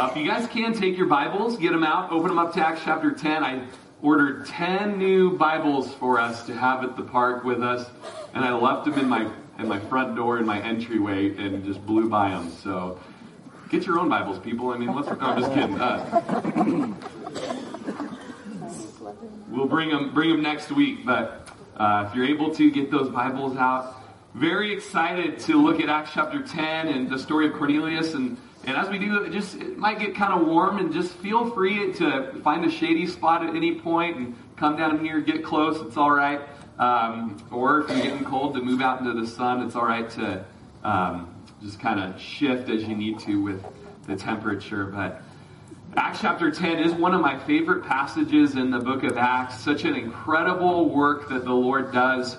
If you guys can, take your Bibles, get them out, open them up to Acts chapter 10. I ordered 10 new Bibles for us to have at the park with us, and I left them in my front door in my entryway and just blew by them. So get your own Bibles, people. I mean, I'm just kidding. We'll bring them next week, but if you're able to, get those Bibles out. Very excited to look at Acts chapter 10 and the story of Cornelius. And as we do, it might get kind of warm, and just feel free to find a shady spot at any point and come down near, get close. It's all right. Or if you're getting cold, to move out into the sun. It's all right to just kind of shift as you need to with the temperature. But Acts chapter 10 is one of my favorite passages in the book of Acts. Such an incredible work that the Lord does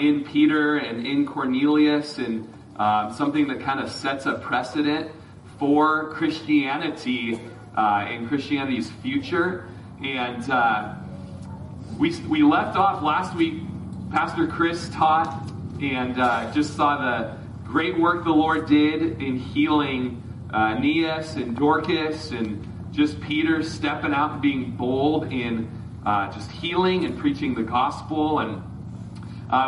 in Peter and in Cornelius, and something that kind of sets a precedent for Christianity and Christianity's future. And we left off last week. Pastor Chris taught and just saw the great work the Lord did in healing Aeneas and Dorcas, and just Peter stepping out and being bold in just healing and preaching the gospel. And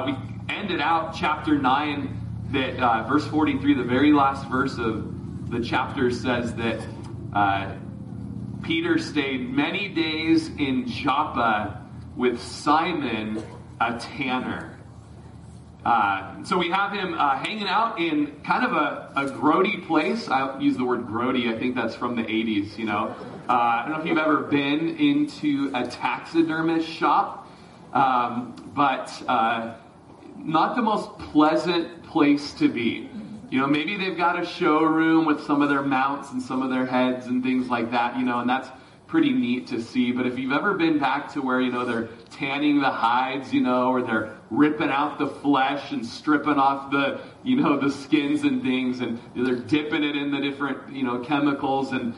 we ended out chapter 9, that verse 43, the very last verse of the chapter, says that Peter stayed many days in Joppa with Simon, a tanner. So we have him hanging out in kind of a grody place. I use the word grody. I think that's from the 80s, you know. I don't know if you've ever been into a taxidermist shop, but not the most pleasant place to be. You know, maybe they've got a showroom with some of their mounts and some of their heads and things like that, you know, and that's pretty neat to see. But if you've ever been back to where, you know, they're tanning the hides, you know, or they're ripping out the flesh and stripping off the, you know, the skins and things, and they're dipping it in the different, you know, chemicals, and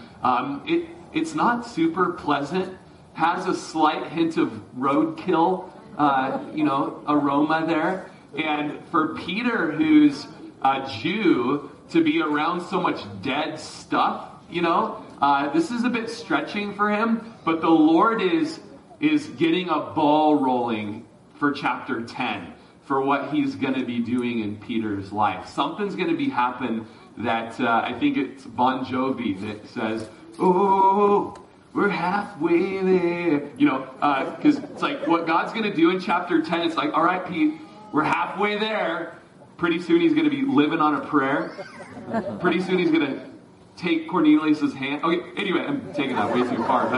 it's not super pleasant. Has a slight hint of roadkill, you know, aroma there. And for Peter, who's a Jew, to be around so much dead stuff, you know, this is a bit stretching for him, but the Lord is getting a ball rolling for chapter 10, for what he's going to be doing in Peter's life. Something's going to be happening that I think it's Bon Jovi that says, "Oh, we're halfway there," you know, because it's like what God's going to do in chapter 10. It's like, all right, Pete, we're halfway there. Pretty soon he's going to be living on a prayer. Pretty soon he's going to take Cornelius' hand. Okay, anyway, I'm taking that way too far.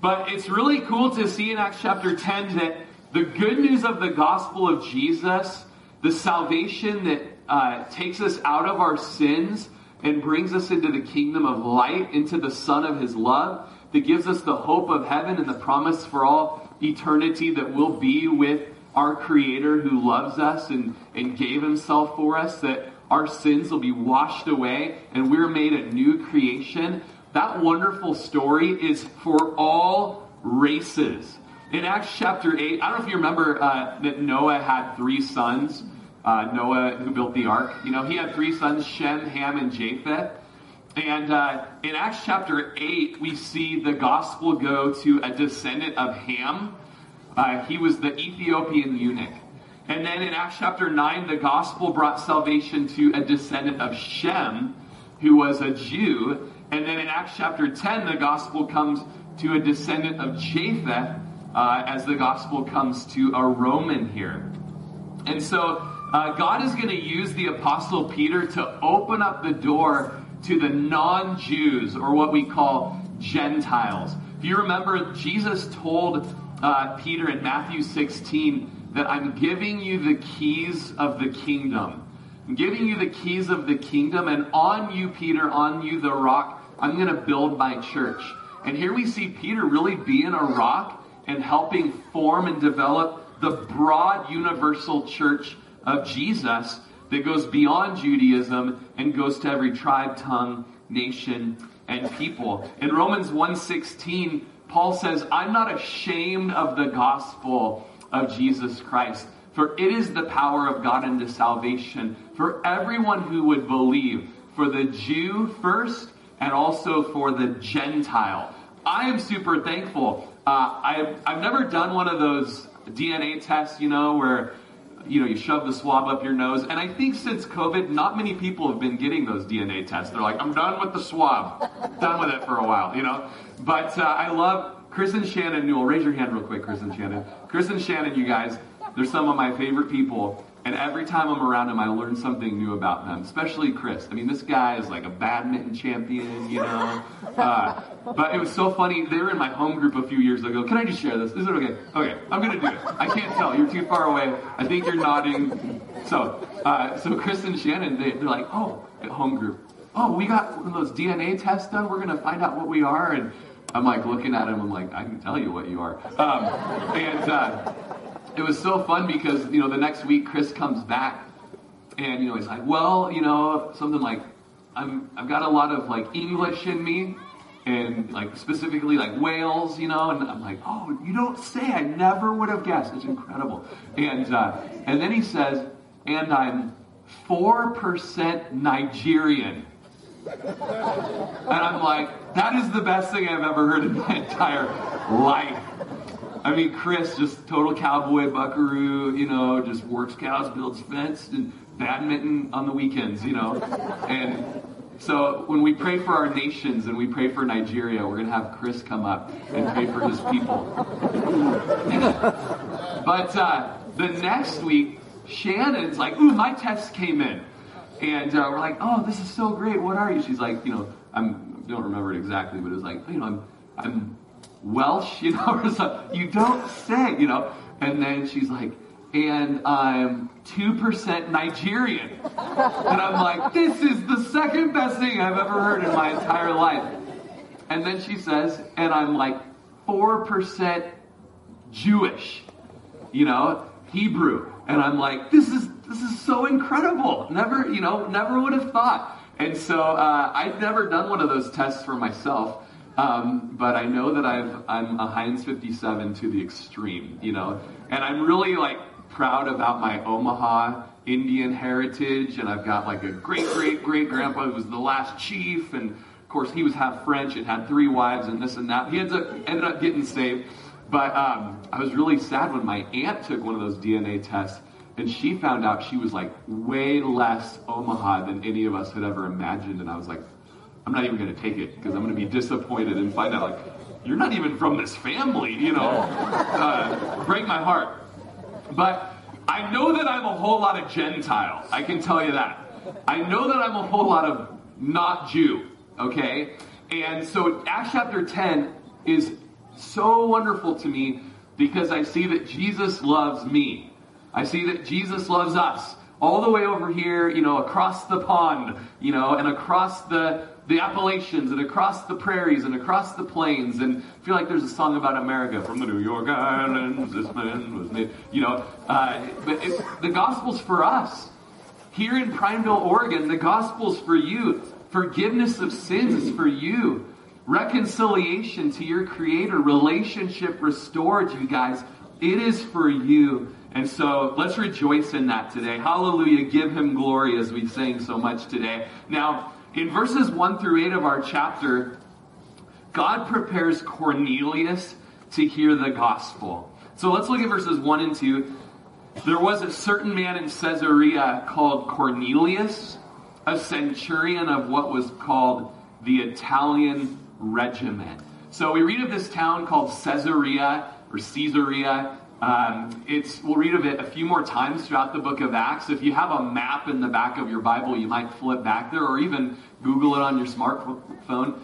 But it's really cool to see in Acts chapter 10 that the good news of the gospel of Jesus, the salvation that takes us out of our sins and brings us into the kingdom of light, into the Son of His love, that gives us the hope of heaven and the promise for all eternity that we'll be with our Creator who loves us and gave Himself for us, that our sins will be washed away and we're made a new creation. That wonderful story is for all races. In Acts chapter 8, I don't know if you remember that Noah had 3 sons. Noah, who built the ark, you know, he had 3 sons, Shem, Ham, and Japheth. And in Acts chapter 8, we see the gospel go to a descendant of Ham. He was the Ethiopian eunuch. And then in Acts chapter 9, the gospel brought salvation to a descendant of Shem, who was a Jew. And then in Acts chapter 10, the gospel comes to a descendant of Japheth, as the gospel comes to a Roman here. And so God is going to use the Apostle Peter to open up the door to the non-Jews, or what we call Gentiles. If you remember, Jesus told Peter in Matthew 16 that I'm giving you the keys of the kingdom. I'm giving you the keys of the kingdom, and on you, Peter, on you, the rock, I'm going to build my church. And here we see Peter really being a rock and helping form and develop the broad universal church of Jesus that goes beyond Judaism and goes to every tribe, tongue, nation, and people. In Romans 1:16, Paul says, "I'm not ashamed of the gospel of Jesus Christ, for it is the power of God unto salvation for everyone who would believe, for the Jew first and also for the Gentile. I am super thankful. I've never done one of those DNA tests, where you shove the swab up your nose. And I think since COVID, not many people have been getting those DNA tests. They're like, I'm done with the swab. Done with it for a while, But I love Chris and Shannon Newell. Raise your hand real quick, Chris and Shannon. Chris and Shannon, you guys, they're some of my favorite people. And every time I'm around them, I learn something new about them, especially Chris. I mean, this guy is like a badminton champion, But it was so funny. They were in my home group a few years ago. Can I just share this? Is it okay? Okay, I'm going to do it. I can't tell. You're too far away. I think you're nodding. So Chris and Shannon, they're like, at home group, we got one of those DNA tests done. We're going to find out what we are. And I'm like looking at him. I'm like, I can tell you what you are. It was so fun because, the next week Chris comes back and, he's like, something like, I've got a lot of like English in me and like specifically like Wales, and I'm like, you don't say, I never would have guessed. It's incredible. And then he says, and I'm 4% Nigerian. And I'm like, that is the best thing I've ever heard in my entire life. I mean, Chris, just total cowboy buckaroo, just works cows, builds fence, and badminton on the weekends, And so when we pray for our nations and we pray for Nigeria, we're going to have Chris come up and pray for his people. But the next week, Shannon's like, my test came in. And we're like, this is so great. What are you? She's like, I don't remember it exactly, but it was like, I'm Welsh, or something. You don't say, And then she's like, and I'm 2% Nigerian. And I'm like, this is the second best thing I've ever heard in my entire life. And then she says, and I'm like 4% Jewish, Hebrew. And I'm like, this is so incredible. Never would have thought. And so I've never done one of those tests for myself. But I know that I'm a Heinz 57 to the extreme, and I'm really like proud about my Omaha Indian heritage. And I've got like a great grandpa who was the last chief. And of course he was half French and had 3 wives and this and that. He ended up getting saved. But, I was really sad when my aunt took one of those DNA tests and she found out she was like way less Omaha than any of us had ever imagined. And I was like, I'm not even going to take it because I'm going to be disappointed and find out, like, you're not even from this family, break my heart. But I know that I'm a whole lot of Gentile. I can tell you that. I know that I'm a whole lot of not Jew. Okay. And so Acts chapter 10 is so wonderful to me because I see that Jesus loves me. I see that Jesus loves us all the way over here, across the pond, and across the Appalachians and across the prairies and across the plains. And I feel like there's a song about America from the New York Islands. This man was made, but the gospel's for us here in Primeville, Oregon. The gospel's for you. Forgiveness of sins is for you. Reconciliation to your creator, relationship restored. You guys, it is for you. And so let's rejoice in that today. Hallelujah. Give him glory as we sang so much today. Now, in verses 1-8 of our chapter, God prepares Cornelius to hear the gospel. So let's look at verses 1 and 2. There was a certain man in Caesarea called Cornelius, a centurion of what was called the Italian regiment. So we read of this town called Caesarea. We'll read of it a few more times throughout the book of Acts. If you have a map in the back of your Bible, you might flip back there or even Google it on your smartphone,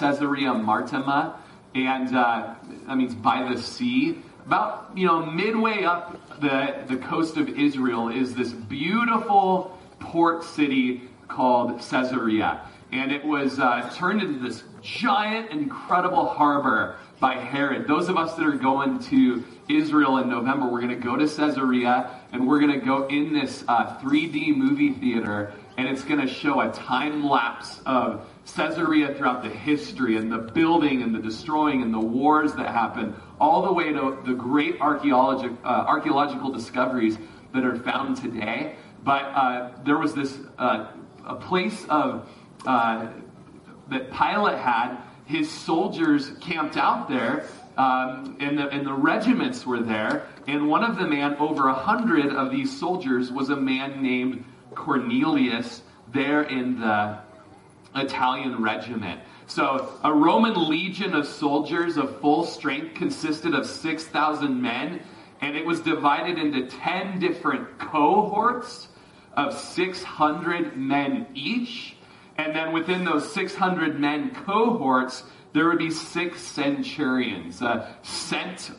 Caesarea Maritima. And that means by the sea. About, midway up the coast of Israel is this beautiful port city called Caesarea. And it was turned into this giant, incredible harbor by Herod. Those of us that are going to Israel in November, we're going to go to Caesarea, and we're going to go in this 3D movie theater, and it's going to show a time lapse of Caesarea throughout the history and the building and the destroying and the wars that happened, all the way to the great archaeological discoveries that are found today. But there was this a place of that Pilate had, his soldiers camped out there, and the regiments were there. And one of the man, over 100 of these soldiers, was a man named Cornelius there in the Italian regiment. So a Roman legion of soldiers of full strength consisted of 6,000 men, and it was divided into 10 different cohorts of 600 men each. And then within those 600 men cohorts, there would be 6 centurions. A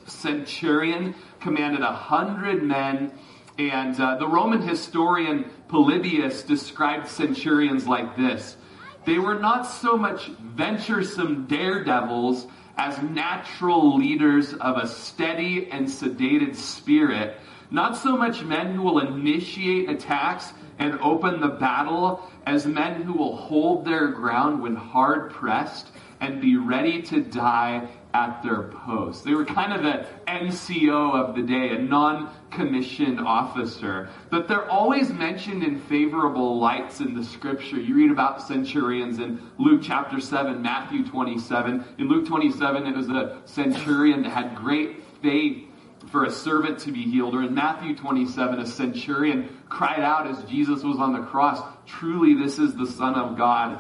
centurion commanded 100 men, and the Roman historian Polybius described centurions like this. They were not so much venturesome daredevils as natural leaders of a steady and sedated spirit, not so much men who will initiate attacks and open the battle as men who will hold their ground when hard pressed and be ready to die at their post. They were kind of the NCO of the day, a non-commissioned officer. But they're always mentioned in favorable lights in the scripture. You read about centurions in Luke chapter 7, Matthew 27. In Luke 27, it was a centurion that had great faith for a servant to be healed. Or in Matthew 27, a centurion cried out as Jesus was on the cross, "Truly, this is the Son of God."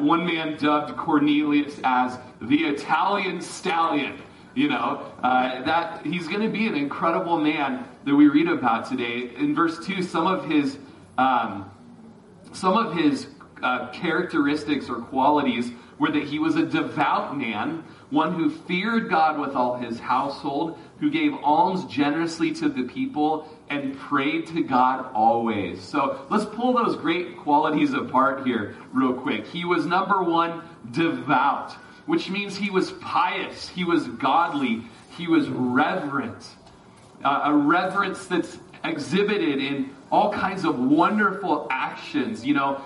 One man dubbed Cornelius as the Italian stallion. You know, that he's going to be an incredible man that we read about today. In verse 2, some of his characteristics or qualities were that he was a devout man, one who feared God with all his household, who gave alms generously to the people, and prayed to God always. So let's pull those great qualities apart here real quick. He was, number one, devout, which means he was pious, he was godly, he was reverent. A reverence that's exhibited in all kinds of wonderful actions, you know,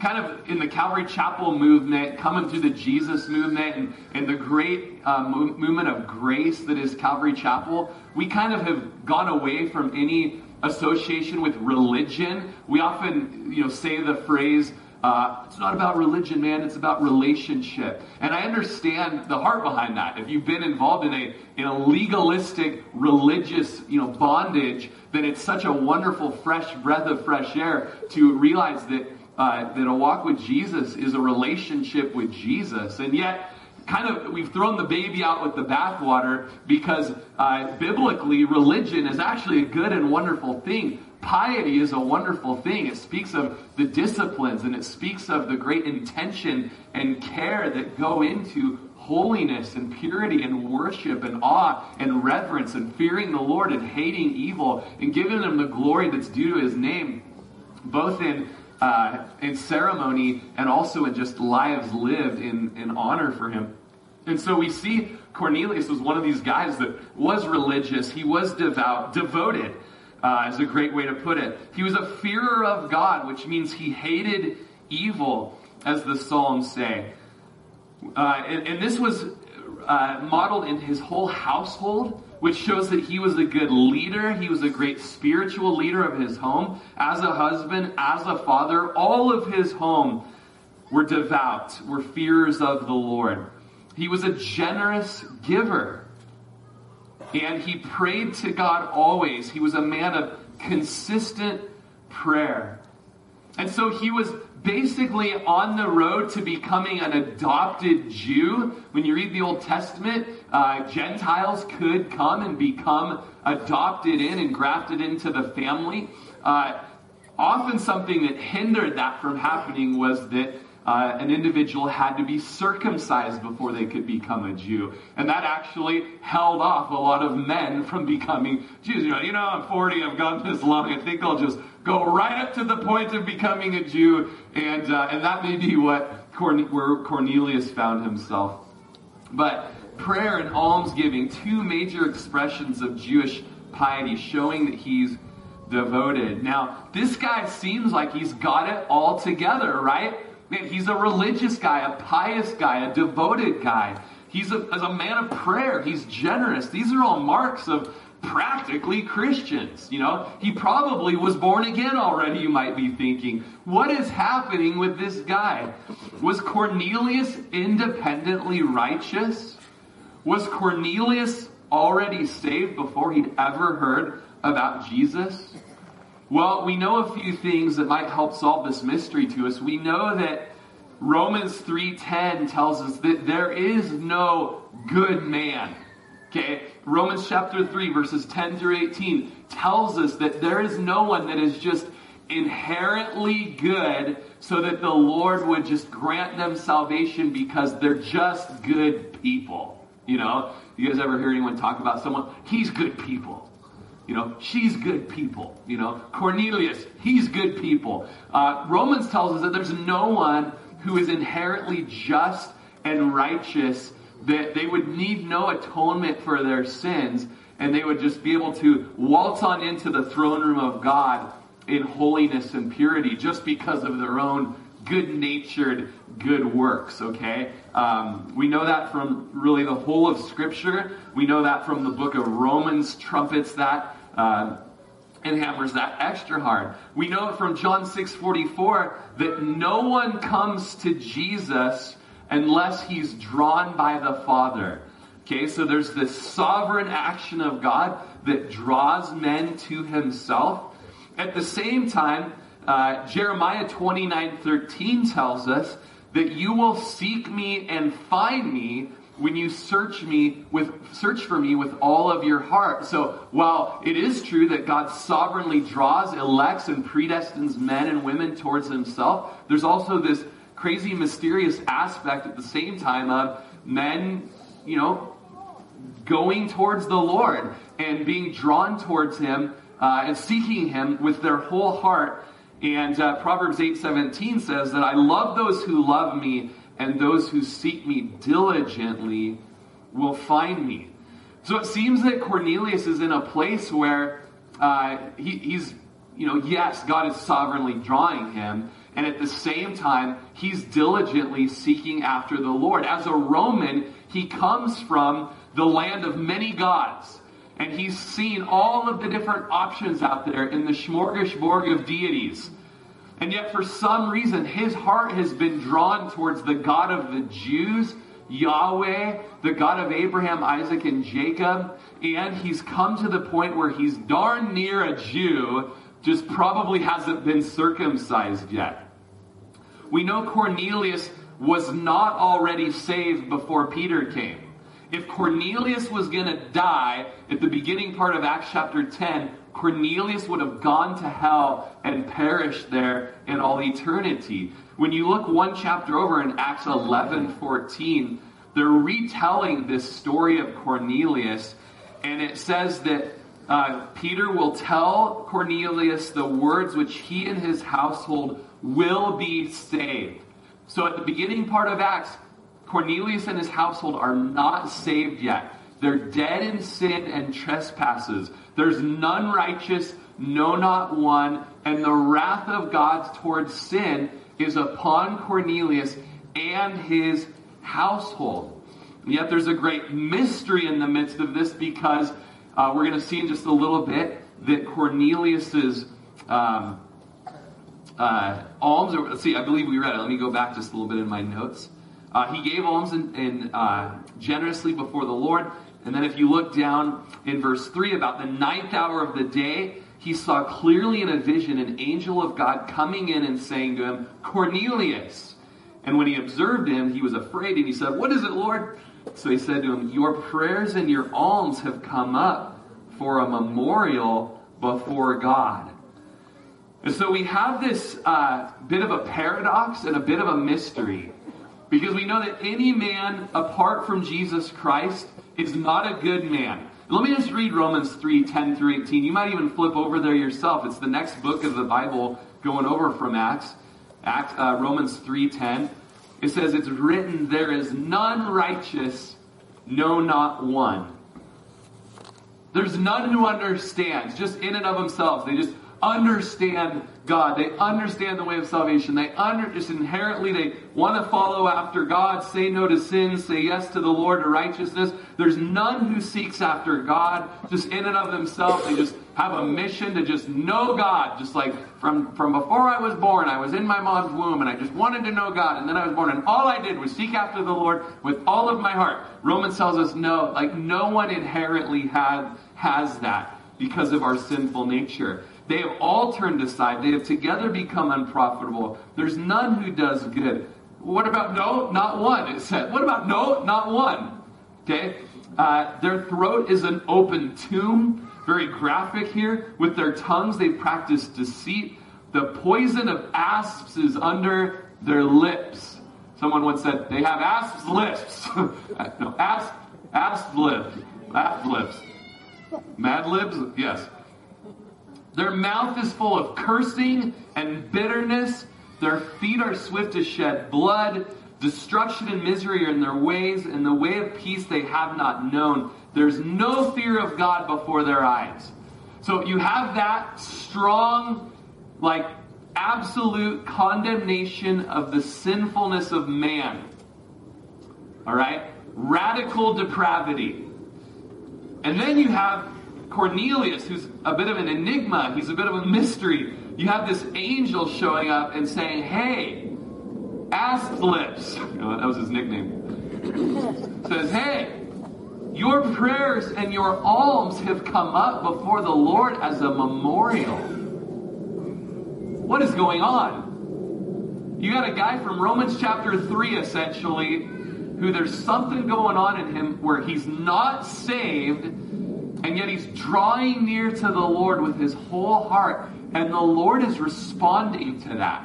kind of in the Calvary Chapel movement, coming through the Jesus movement and the great movement of grace that is Calvary Chapel, we kind of have gone away from any association with religion. We often, you know, say the phrase, it's not about religion, man, it's about relationship. And I understand the heart behind that. If you've been involved in a legalistic, religious, you know, bondage, then it's such a wonderful fresh breath of fresh air to realize that a walk with Jesus is a relationship with Jesus. And yet, kind of, we've thrown the baby out with the bathwater because biblically, religion is actually a good and wonderful thing. Piety is a wonderful thing. It speaks of the disciplines, and it speaks of the great intention and care that go into holiness and purity and worship and awe and reverence and fearing the Lord and hating evil and giving Him the glory that's due to His name, both in ceremony and also in just lives lived in honor for Him. And so we see Cornelius was one of these guys that was religious. He was devout, devoted is a great way to put it. He was a fearer of God, which means he hated evil, as the Psalms say. And this was modeled in his whole household, which shows that he was a good leader. He was a great spiritual leader of his home. As a husband, as a father, all of his home were devout, were fearers of the Lord. He was a generous giver. And he prayed to God always. He was a man of consistent prayer. And so he was basically on the road to becoming an adopted Jew. When you read the Old Testament, Gentiles could come and become adopted in and grafted into the family. Often something that hindered that from happening was that an individual had to be circumcised before they could become a Jew. And that actually held off a lot of men from becoming Jews. You know, I'm 40, I've gone this long, I think I'll just go right up to the point of becoming a Jew. And that may be what where Cornelius found himself. But prayer and almsgiving, two major expressions of Jewish piety, showing that he's devoted. Now, this guy seems like he's got it all together, right? Man, he's a religious guy, a pious guy, a devoted guy. He's a man of prayer. He's generous. These are all marks of practically Christians. You know, he probably was born again already, you might be thinking. What is happening with this guy? Was Cornelius independently righteous? Was Cornelius already saved before he'd ever heard about Jesus? Well, we know a few things that might help solve this mystery to us. We know that Romans 3:10 tells us that there is no good man. Okay, Romans chapter 3 verses 10 through 18 tells us that there is no one that is just inherently good so that the Lord would just grant them salvation because they're just good people. You know, you guys ever hear anyone talk about someone? He's good people. You know, she's good people. You know, Cornelius, he's good people. Romans tells us that there's no one who is inherently just and righteous, that they would need no atonement for their sins, and they would just be able to waltz on into the throne room of God in holiness and purity just because of their own good-natured good works, okay? We know that from really the whole of Scripture. We know that from the book of Romans trumpets that and hammers that extra hard. We know it from John 6:44 that no one comes to Jesus unless he's drawn by the Father. Okay, so there's this sovereign action of God that draws men to himself. At the same time, Jeremiah 29:13 tells us that you will seek me and find me when you search for me with all of your heart. So while it is true that God sovereignly draws, elects, and predestines men and women towards himself, there's also this crazy, mysterious aspect at the same time of men, you know, going towards the Lord and being drawn towards him and seeking him with their whole heart. And Proverbs 8:17 says that I love those who love me, and those who seek me diligently will find me. So it seems that Cornelius is in a place where he's, you know, yes, God is sovereignly drawing him, and at the same time, he's diligently seeking after the Lord. As a Roman, he comes from the land of many gods, and he's seen all of the different options out there in the smorgasbord of deities. And yet, for some reason, his heart has been drawn towards the God of the Jews, Yahweh, the God of Abraham, Isaac, and Jacob. And he's come to the point where he's darn near a Jew, just probably hasn't been circumcised yet. We know Cornelius was not already saved before Peter came. If Cornelius was going to die at the beginning part of Acts chapter 10, Cornelius would have gone to hell and perished there in all eternity. When you look one chapter over in Acts 11:14, they're retelling this story of Cornelius, and it says that Peter will tell Cornelius the words which he and his household will be saved. So at the beginning part of Acts, Cornelius and his household are not saved yet. They're dead in sin and trespasses. There's none righteous, no, not one. And the wrath of God towards sin is upon Cornelius and his household. And yet there's a great mystery in the midst of this, because we're going to see in just a little bit that Cornelius's alms, I believe we read it. Let me go back just a little bit in my notes. He gave alms and generously before the Lord. And then if you look down in verse 3, about the ninth hour of the day, he saw clearly in a vision an angel of God coming in and saying to him, Cornelius. And when he observed him, he was afraid, and he said, What is it, Lord? So he said to him, Your prayers and your alms have come up for a memorial before God. And so we have this bit of a paradox and a bit of a mystery, because we know that any man apart from Jesus Christ is not a good man. Let me just read Romans 3:10 through 18. You might even flip over there yourself. It's the next book of the Bible going over from Acts. Romans 3:10. It says, it's written, there is none righteous, no, not one. There's none who understands, just in and of themselves. They just understand God. They understand the way of salvation. They just inherently, they want to follow after God, say no to sin, say yes to the Lord, to righteousness. There's none who seeks after God just in and of themselves. They just have a mission to just know God. Just like from before I was born, I was in my mom's womb and I just wanted to know God. And then I was born and all I did was seek after the Lord with all of my heart. Romans tells us no one inherently has that because of our sinful nature. They have all turned aside. They have together become unprofitable. There's none who does good. What about no? Not one, it said. What about no? Not one. Okay? Their throat is an open tomb. Very graphic here. With their tongues, they practice deceit. The poison of asps is under their lips. Someone once said, they have asps' lips. No, asp lips. Asp lips. Mad libs? Yes. Their mouth is full of cursing and bitterness. Their feet are swift to shed blood. Destruction and misery are in their ways, and the way of peace they have not known. There's no fear of God before their eyes. So you have that strong, absolute condemnation of the sinfulness of man. All right? Radical depravity. And then you have Cornelius, who's a bit of an enigma. He's a bit of a mystery. You have this angel showing up and saying, hey, ass lips. That was his nickname. Says, hey, your prayers and your alms have come up before the Lord as a memorial. What is going on? You got a guy from Romans chapter 3, essentially, who there's something going on in him where he's not saved, and yet he's drawing near to the Lord with his whole heart. And the Lord is responding to that.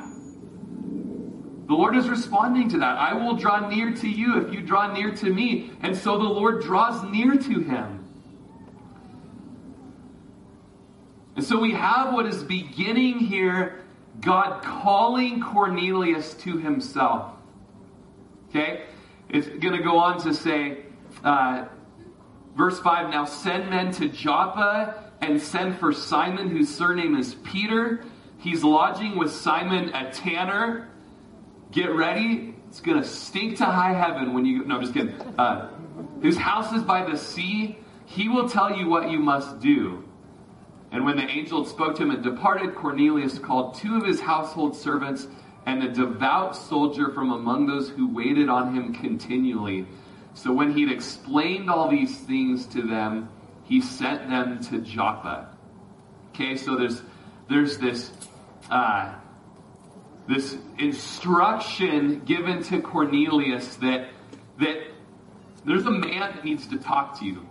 The Lord is responding to that. I will draw near to you if you draw near to me. And so the Lord draws near to him. And so we have what is beginning here, God calling Cornelius to himself. Okay? It's going to go on to say... Verse 5, now send men to Joppa and send for Simon, whose surname is Peter. He's lodging with Simon, a tanner. Get ready. It's going to stink to high heaven when you... No, I'm just kidding. Whose house is by the sea. He will tell you what you must do. And when the angel spoke to him and departed, Cornelius called two of his household servants and a devout soldier from among those who waited on him continually. So when he'd explained all these things to them, he sent them to Joppa. Okay, so there's this instruction given to Cornelius that there's a man that needs to talk to you.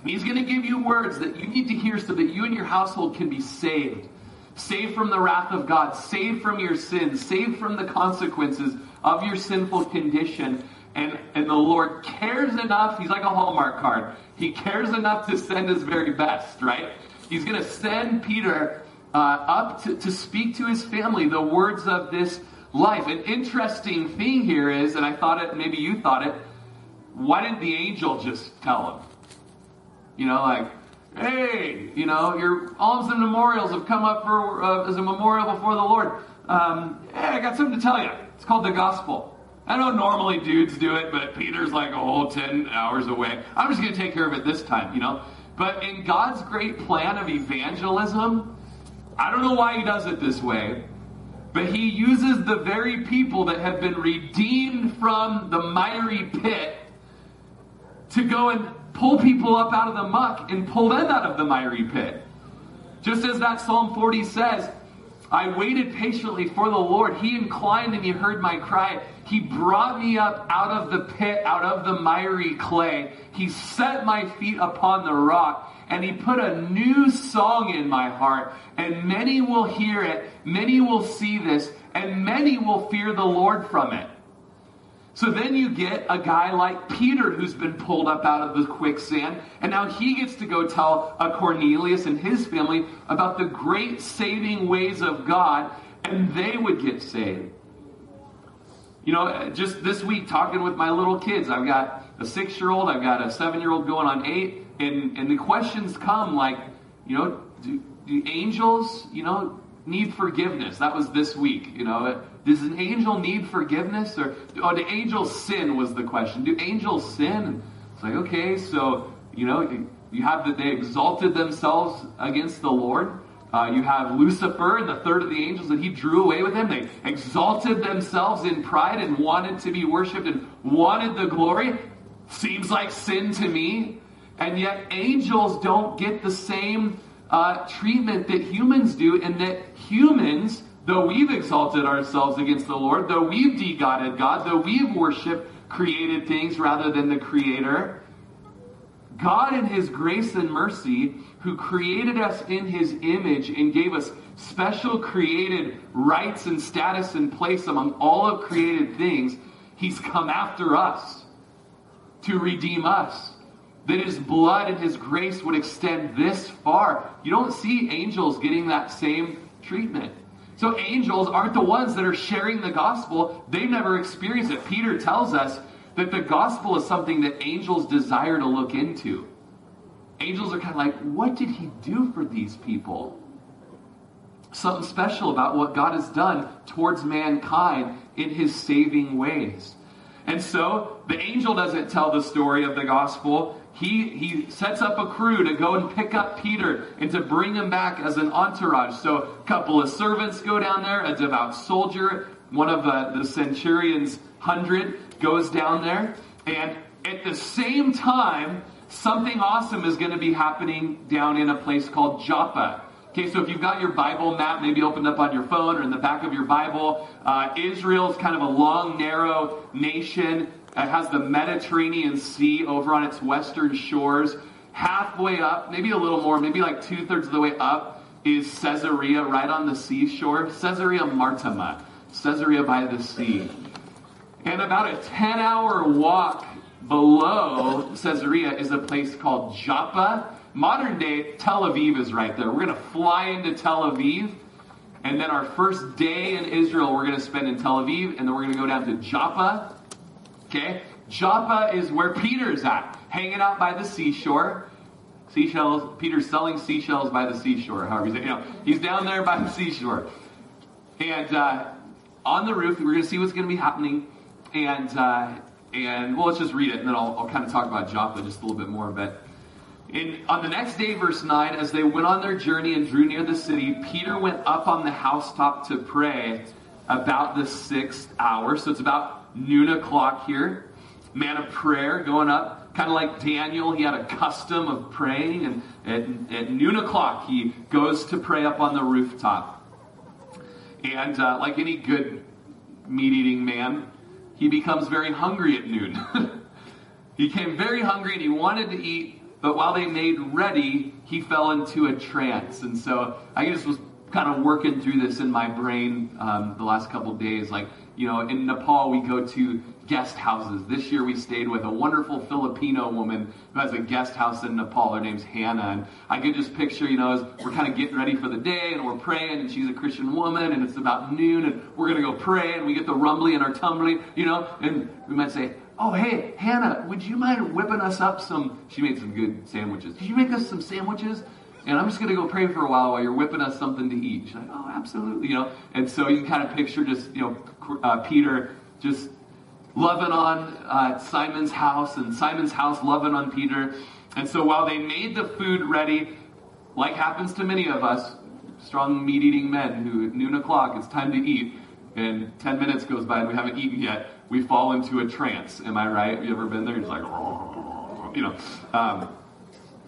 And he's going to give you words that you need to hear so that you and your household can be saved. Saved from the wrath of God. Saved from your sins. Saved from the consequences of your sinful condition. And the Lord cares enough, he's like a Hallmark card, he cares enough to send his very best, right? He's going to send Peter up to speak to his family the words of this life. An interesting thing here is, and I thought it, maybe you thought it, why didn't the angel just tell him? Hey, your alms and memorials have come up for as a memorial before the Lord. Hey, I got something to tell you. It's called the gospel. I know normally dudes do it, but Peter's like a whole 10 hours away. I'm just going to take care of it this time, But in God's great plan of evangelism, I don't know why he does it this way, but he uses the very people that have been redeemed from the miry pit to go and pull people up out of the muck and pull them out of the miry pit. Just as that Psalm 40 says, I waited patiently for the Lord. He inclined and he heard my cry. He brought me up out of the pit, out of the miry clay. He set my feet upon the rock, and he put a new song in my heart. And many will hear it, many will see this, and many will fear the Lord from it. So then you get a guy like Peter who's been pulled up out of the quicksand, and now he gets to go tell a Cornelius and his family about the great saving ways of God, and they would get saved. Just this week, talking with my little kids, I've got a 6-year-old, I've got a 7-year-old going on 8, and the questions come like, do angels, need forgiveness? That was this week, Does an angel need forgiveness? Or do angels sin was the question. Do angels sin? It's like, okay, so, you have that they exalted themselves against the Lord. You have Lucifer and the third of the angels that he drew away with him. They exalted themselves in pride and wanted to be worshipped and wanted the glory. Seems like sin to me. And yet angels don't get the same treatment that humans do, and that humans, though we've exalted ourselves against the Lord, though we've de-godded God, though we've worshipped created things rather than the Creator, God in His grace and mercy, who created us in His image and gave us special created rights and status and place among all of created things, He's come after us to redeem us. That His blood and His grace would extend this far. You don't see angels getting that same treatment. So angels aren't the ones that are sharing the gospel. They never experienced it. Peter tells us that the gospel is something that angels desire to look into. Angels are kind of like, what did He do for these people? Something special about what God has done towards mankind in His saving ways. And so the angel doesn't tell the story of the gospel. He sets up a crew to go and pick up Peter and to bring him back as an entourage. So a couple of servants go down there, a devout soldier, one of the centurion's 100 goes down there. And at the same time, something awesome is going to be happening down in a place called Joppa. Okay, so if you've got your Bible map, maybe opened up on your phone or in the back of your Bible, Israel's kind of a long, narrow nation that has the Mediterranean Sea over on its western shores. Halfway up, maybe a little more, maybe like 2/3 of the way up, is Caesarea, right on the seashore. Caesarea Maritima, Caesarea by the sea. And about a 10-hour walk below Caesarea is a place called Joppa. Modern day Tel Aviv is right there. We're going to fly into Tel Aviv, and then our first day in Israel we're going to spend in Tel Aviv, and then we're going to go down to Joppa. Okay? Joppa is where Peter's at, hanging out by the seashore. Seashells. Peter's selling seashells by the seashore. However, he's down there by the seashore. And on the roof, we're going to see what's going to be happening. And let's just read it, and then I'll kind of talk about Joppa just a little bit more. But on the next day, verse 9, as they went on their journey and drew near the city, Peter went up on the housetop to pray about the sixth hour. So it's about noon o'clock here. Man of prayer going up, kind of like Daniel. He had a custom of praying, and at noon o'clock he goes to pray up on the rooftop. And like any good meat-eating man, he becomes very hungry at noon. He became very hungry and he wanted to eat, but while they made ready, he fell into a trance. And so I just was kind of working through this in my brain the last couple of days. Like, in Nepal, we go to guest houses. This year we stayed with a wonderful Filipino woman who has a guest house in Nepal. Her name's Hannah. And I could just picture, as we're kind of getting ready for the day and we're praying, and she's a Christian woman, and it's about noon, and we're going to go pray, and we get the rumbly in our tumbly, and we might say, oh, hey, Hannah, would you mind whipping us up some, she made some good sandwiches. Could you make us some sandwiches? And I'm just going to go pray for a while you're whipping us something to eat. She's like, oh, absolutely, And so you can kind of picture just, Peter just loving on Simon's house, and Simon's house loving on Peter. And so while they made the food ready, like happens to many of us, strong meat-eating men who at noon o'clock, it's time to eat, and 10 minutes goes by and we haven't eaten yet, we fall into a trance. Am I right? Have you ever been there? It's like,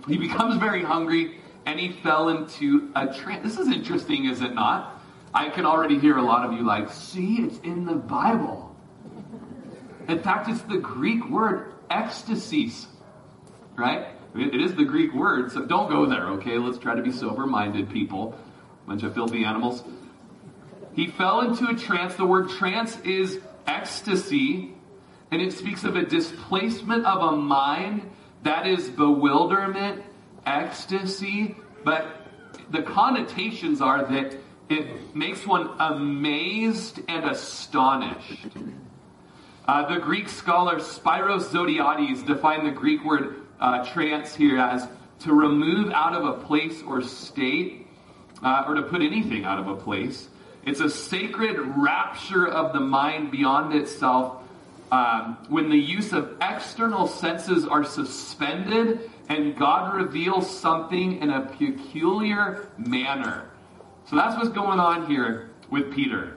he becomes very hungry and he fell into a trance. This is interesting, is it not? I can already hear a lot of you like, see, it's in the Bible. In fact, it's the Greek word ecstasis, right? It is the Greek word, so don't go there, okay? Let's try to be sober-minded people, bunch of filthy animals. He fell into a trance. The word trance is ecstasy, and it speaks of a displacement of a mind that is bewilderment, ecstasy, but the connotations are that it makes one amazed and astonished. The Greek scholar Spiros Zodiades defined the Greek word trance here as to remove out of a place or state or to put anything out of a place. It's a sacred rapture of the mind beyond itself when the use of external senses are suspended and God reveals something in a peculiar manner. So that's what's going on here with Peter.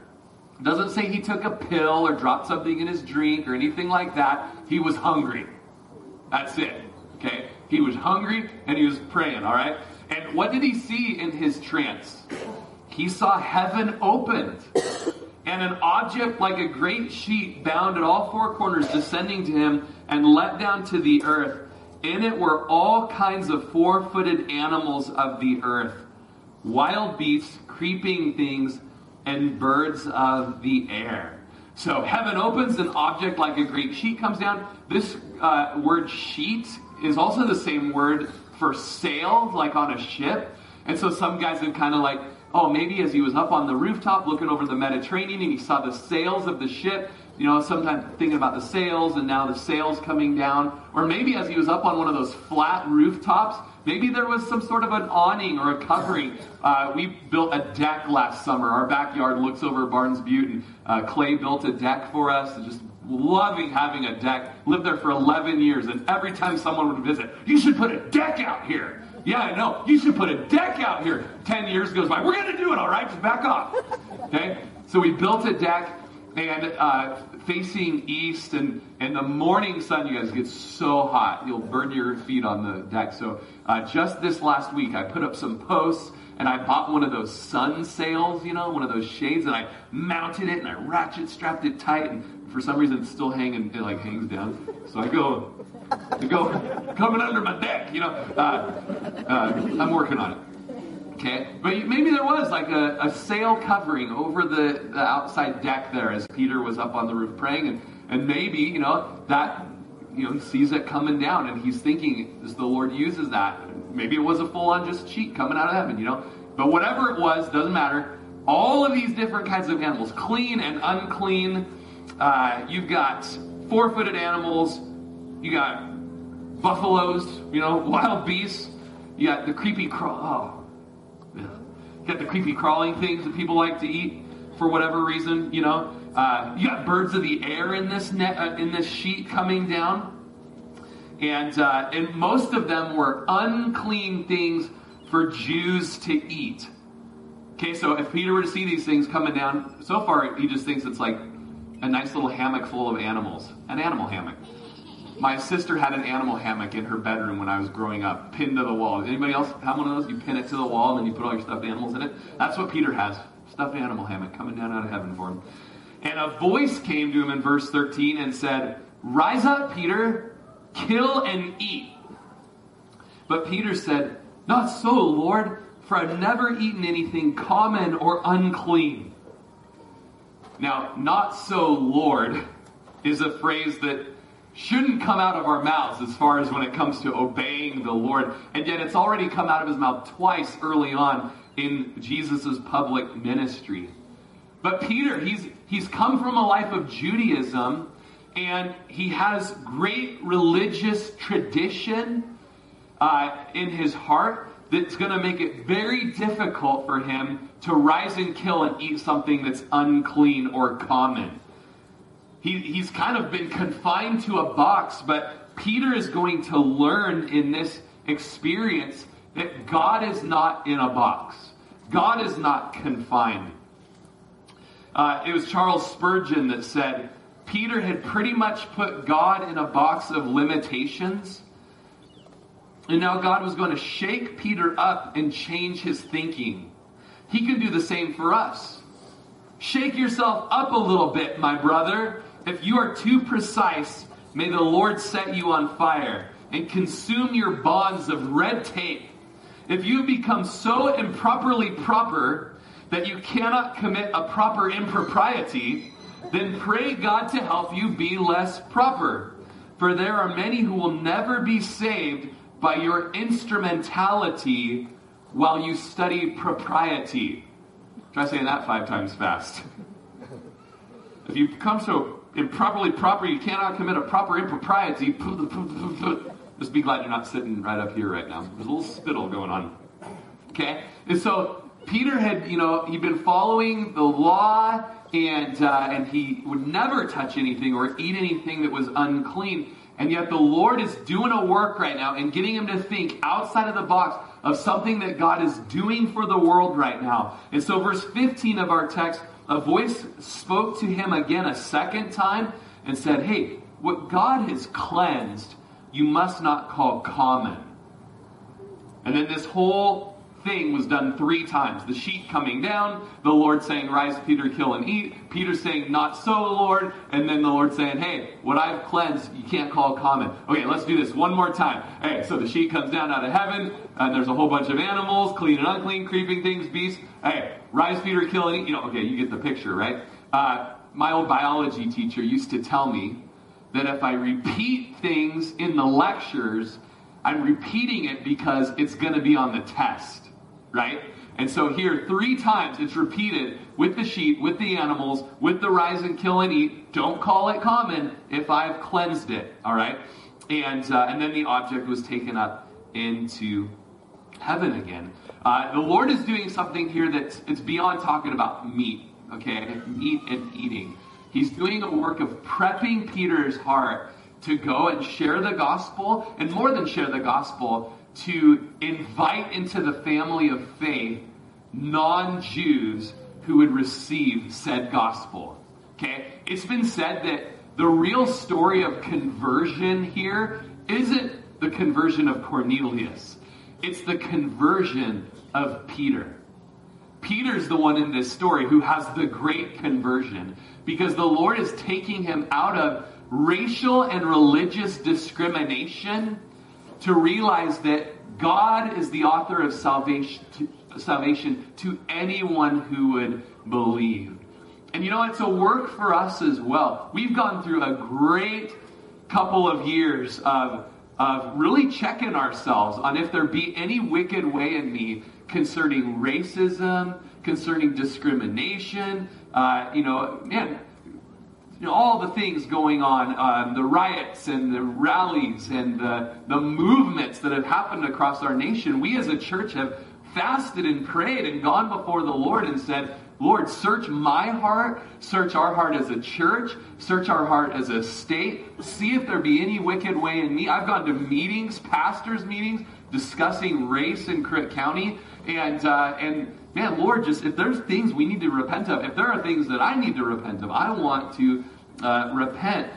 It doesn't say he took a pill or dropped something in his drink or anything like that. He was hungry. That's it. Okay? He was hungry and he was praying, all right? And what did he see in his trance? He saw heaven opened and an object like a great sheet bound at all four corners descending to him and let down to the earth. In it were all kinds of four-footed animals of the earth, wild beasts, creeping things, and birds of the air. So heaven opens, an object like a great sheet comes down. This word sheet is also the same word for sail, like on a ship. And so some guys have kind of like, oh, maybe as he was up on the rooftop looking over the Mediterranean and he saw the sails of the ship, you know, sometimes thinking about the sails and now the sails coming down. Or maybe as he was up on one of those flat rooftops, maybe there was some sort of an awning or a covering. We built a deck last summer. Our backyard looks over Barnes Butte, and Clay built a deck for us. Just loving having a deck. Lived there for 11 years, and every time someone would visit, you should put a deck out here. Yeah, I know. You should put a deck out here. 10 years goes by. We're going to do it, all right? Just back off. Okay? So we built a deck, and facing east, and the morning sun, you guys, gets so hot. You'll burn your feet on the deck. So just this last week, I put up some posts, and I bought one of those sun sails, you know, one of those shades, and I mounted it, and I ratchet strapped it tight, and for some reason, it's still hanging. It like hangs down. So I go, coming under my deck, you know. I'm working on it. Okay, but maybe there was like a sail covering over the outside deck there as Peter was up on the roof praying, and maybe, you know, that, you know, he sees it coming down, and he's thinking, as the Lord uses that, maybe it was a full-on just cheat coming out of heaven, you know. But whatever it was, doesn't matter. All of these different kinds of animals, clean and unclean. You've got four-footed animals. You got buffaloes, you know, wild beasts. You got the creepy crawling things that people like to eat for whatever reason, you know. You got birds of the air in this net, in this sheet coming down. And most of them were unclean things for Jews to eat. Okay, so if Peter were to see these things coming down, so far he just thinks it's like a nice little hammock full of animals. An animal hammock. My sister had an animal hammock in her bedroom when I was growing up, pinned to the wall. Anybody else have one of those? You pin it to the wall and then you put all your stuffed animals in it? That's what Peter has. Stuffed animal hammock coming down out of heaven for him. And a voice came to him in verse 13 and said, "Rise up, Peter, kill and eat." But Peter said, "Not so, Lord, for I've never eaten anything common or unclean." Now, "not so, Lord," is a phrase that shouldn't come out of our mouths as far as when it comes to obeying the Lord. And yet it's already come out of his mouth twice early on in Jesus' public ministry. But Peter, he's come from a life of Judaism, and he has great religious tradition in his heart that's going to make it very difficult for him to rise and kill and eat something that's unclean or common. He's kind of been confined to a box, but Peter is going to learn in this experience that God is not in a box. God is not confined. It was Charles Spurgeon that said, Peter had pretty much put God in a box of limitations, and now God was going to shake Peter up and change his thinking. He can do the same for us. Shake yourself up a little bit, my brother. If you are too precise, may the Lord set you on fire and consume your bonds of red tape. If you become so improperly proper that you cannot commit a proper impropriety, then pray God to help you be less proper. For there are many who will never be saved by your instrumentality while you study propriety. Try saying that 5 times fast. If you become so improperly proper, you cannot commit a proper impropriety. Just be glad you're not sitting right up here right now. There's a little spittle going on. Okay? And so Peter had, he'd been following the law, and he would never touch anything or eat anything that was unclean. And yet the Lord is doing a work right now and getting him to think outside of the box of something that God is doing for the world right now. And so verse 15 of our text, a voice spoke to him again a second time and said, "Hey, what God has cleansed, you must not call common." And then this whole thing was done three times. The sheet coming down, the Lord saying, "Rise, Peter, kill and eat." Peter saying, "Not so, Lord." And then the Lord saying, "Hey, what I've cleansed, you can't call common." Okay, let's do this one more time. Hey, so the sheet comes down out of heaven, and there's a whole bunch of animals, clean and unclean, creeping things, beasts. Hey, "Rise, Peter, kill and eat." Okay, you get the picture, right? My old biology teacher used to tell me that if I repeat things in the lectures, I'm repeating it because it's going to be on the test, right? And so here, three times it's repeated with the sheep, with the animals, with the rise and kill and eat. Don't call it common if I've cleansed it, all right? And then the object was taken up into heaven again. The Lord is doing something here that's beyond talking about meat, okay? Meat and eating. He's doing a work of prepping Peter's heart to go and share the gospel, and more than share the gospel, to invite into the family of faith non-Jews who would receive said gospel. Okay? It's been said that the real story of conversion here isn't the conversion of Cornelius. It's the conversion of Peter. Peter's the one in this story who has the great conversion, because the Lord is taking him out of racial and religious discrimination to realize that God is the author of salvation to anyone who would believe. And it's a work for us as well. We've gone through a great couple of years of really checking ourselves on if there be any wicked way in me concerning racism, concerning discrimination, all the things going on, the riots and the rallies and the movements that have happened across our nation. We as a church have fasted and prayed and gone before the Lord and said, "Lord, search my heart, search our heart as a church, search our heart as a state, see if there be any wicked way in me." I've gone to meetings, pastors' meetings, discussing race in Cook County, and man, Lord, just if there's things we need to repent of, if there are things that I need to repent of, I want to repent.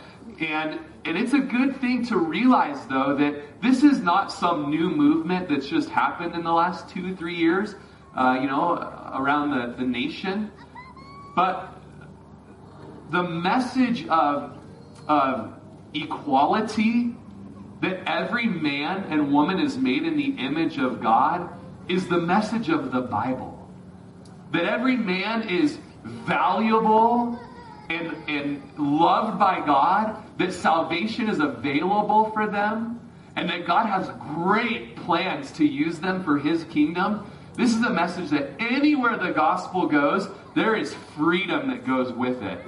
And it's a good thing to realize, though, that this is not some new movement that's just happened in the last 2-3 years. Around the nation. But the message of equality, that every man and woman is made in the image of God, is the message of the Bible. That every man is valuable and loved by God, that salvation is available for them, and that God has great plans to use them for his kingdom. This is a message that anywhere the gospel goes, there is freedom that goes with it.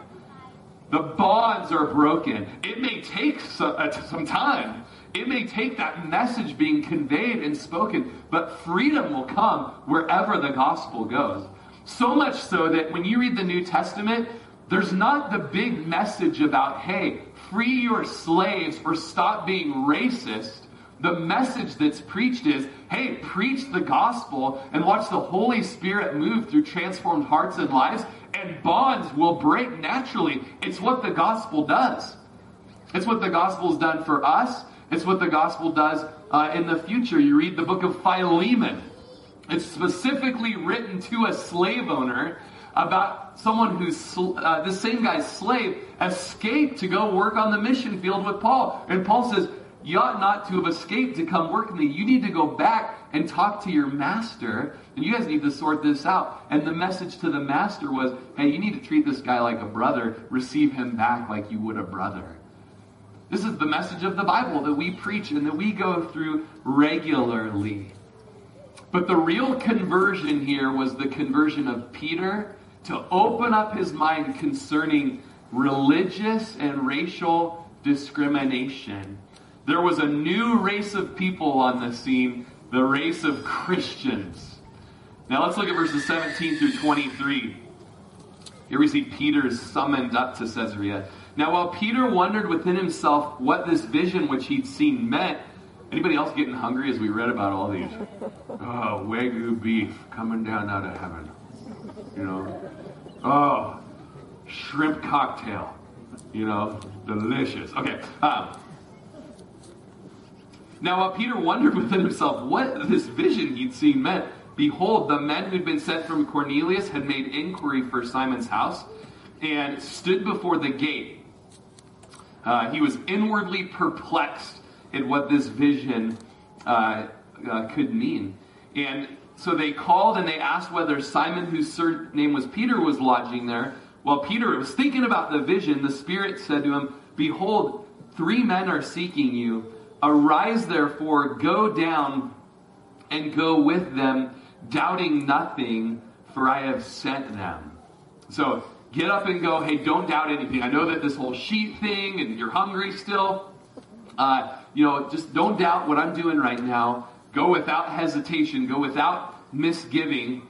The bonds are broken. It may take some time. It may take that message being conveyed and spoken, but freedom will come wherever the gospel goes. So much so that when you read the New Testament, there's not the big message about, hey, free your slaves or stop being racist. The message that's preached is, hey, preach the gospel and watch the Holy Spirit move through transformed hearts and lives, and bonds will break naturally. It's what the gospel does. It's what the gospel's done for us. It's what the gospel does in the future. You read the book of Philemon. It's specifically written to a slave owner about someone who's the same guy's slave escaped to go work on the mission field with Paul. And Paul says, "You ought not to have escaped to come work with me. You need to go back and talk to your master. And you guys need to sort this out." And the message to the master was, hey, you need to treat this guy like a brother. Receive him back like you would a brother. This is the message of the Bible that we preach and that we go through regularly. But the real conversion here was the conversion of Peter to open up his mind concerning religious and racial discrimination. There was a new race of people on the scene, the race of Christians. Now let's look at verses 17 through 23. Here we see Peter is summoned up to Caesarea. Now while Peter wondered within himself what this vision which he'd seen meant, anybody else getting hungry as we read about all these? Oh, Wagyu beef coming down out of heaven. You know? Oh, shrimp cocktail. You know? Delicious. Okay. Now while Peter wondered within himself what this vision he'd seen meant, behold, the men who'd been sent from Cornelius had made inquiry for Simon's house and stood before the gate. He was inwardly perplexed at what this vision could mean. And so they called and they asked whether Simon, whose surname was Peter, was lodging there. While Peter was thinking about the vision, the Spirit said to him, "Behold, three men are seeking you. Arise, therefore, go down and go with them, doubting nothing, for I have sent them." So get up and go. Hey, don't doubt anything. I know that this whole sheet thing and you're hungry still. Just don't doubt what I'm doing right now. Go without hesitation. Go without misgiving.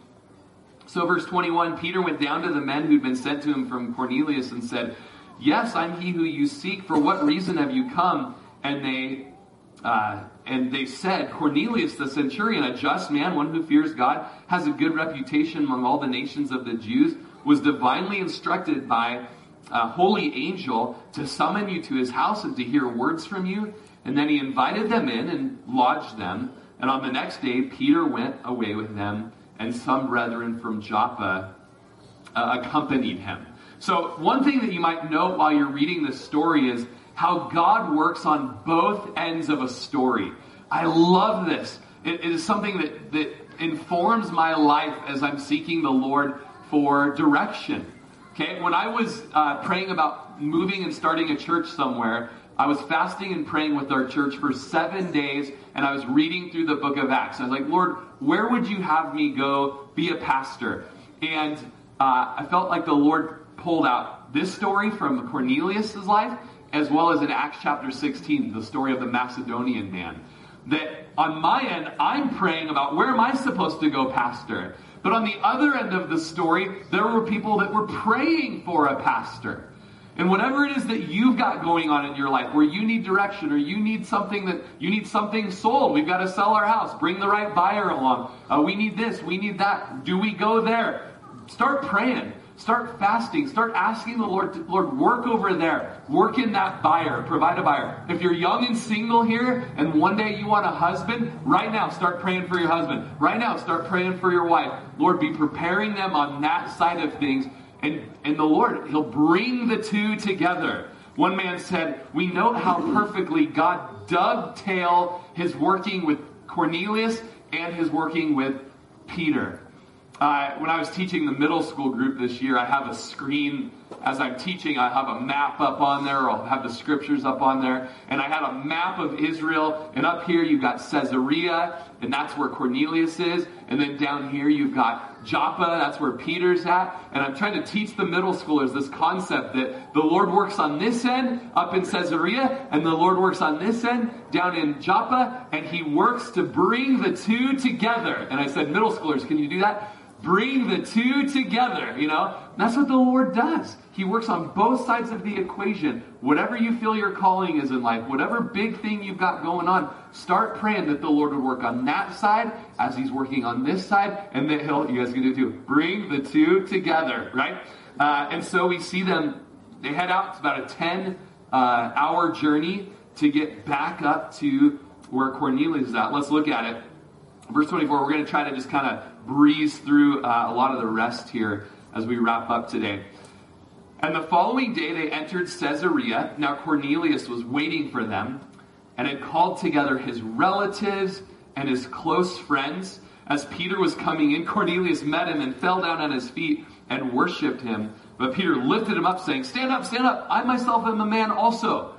So verse 21, Peter went down to the men who'd been sent to him from Cornelius and said, "Yes, I'm he who you seek. For what reason have you come?" And they said, "Cornelius the centurion, a just man, one who fears God, has a good reputation among all the nations of the Jews, was divinely instructed by a holy angel to summon you to his house and to hear words from you." And then he invited them in and lodged them. And on the next day, Peter went away with them, and some brethren from Joppa accompanied him. So one thing that you might note while you're reading this story is how God works on both ends of a story. I love this. It is something that informs my life as I'm seeking the Lord for direction. Okay, when I was praying about moving and starting a church somewhere, I was fasting and praying with our church for 7 days, and I was reading through the book of Acts. I was like, "Lord, where would you have me go be a pastor?" And I felt like the Lord pulled out this story from Cornelius' life, as well as in Acts chapter 16, the story of the Macedonian man. That on my end, I'm praying about where am I supposed to go pastor? But on the other end of the story, there were people that were praying for a pastor. And whatever it is that you've got going on in your life, where you need direction or you need something sold. We've got to sell our house, bring the right buyer along. We need this, we need that. Do we go there? Start praying. Start fasting. Start asking the Lord, work over there. Work in that buyer. Provide a buyer. If you're young and single here and one day you want a husband, right now start praying for your husband. Right now start praying for your wife. Lord, be preparing them on that side of things. And the Lord, He'll bring the two together. One man said, "We note how perfectly God dovetailed His working with Cornelius and His working with Peter." When I was teaching the middle school group this year, I have a screen as I'm teaching. I have a map up on there. I'll have the scriptures up on there. And I had a map of Israel. And up here you've got Caesarea, and that's where Cornelius is. And then down here you've got Joppa. That's where Peter's at. And I'm trying to teach the middle schoolers this concept that the Lord works on this end up in Caesarea, and the Lord works on this end down in Joppa, and He works to bring the two together. And I said, "Middle schoolers, can you do that? Bring the two together," you know? And that's what the Lord does. He works on both sides of the equation. Whatever you feel your calling is in life, whatever big thing you've got going on, start praying that the Lord would work on that side as He's working on this side, and that He'll, you guys can do it too, bring the two together, right? And so we see them, they head out. It's about a 10-hour journey to get back up to where Cornelius is at. Let's look at it. Verse 24, we're going to try to just kind of breeze through a lot of the rest here as we wrap up today. "And the following day they entered Caesarea. Now Cornelius was waiting for them and had called together his relatives and his close friends. As Peter was coming in, Cornelius met him and fell down on his feet and worshipped him. But Peter lifted him up, saying, 'Stand up, stand up. I myself am a man also.'"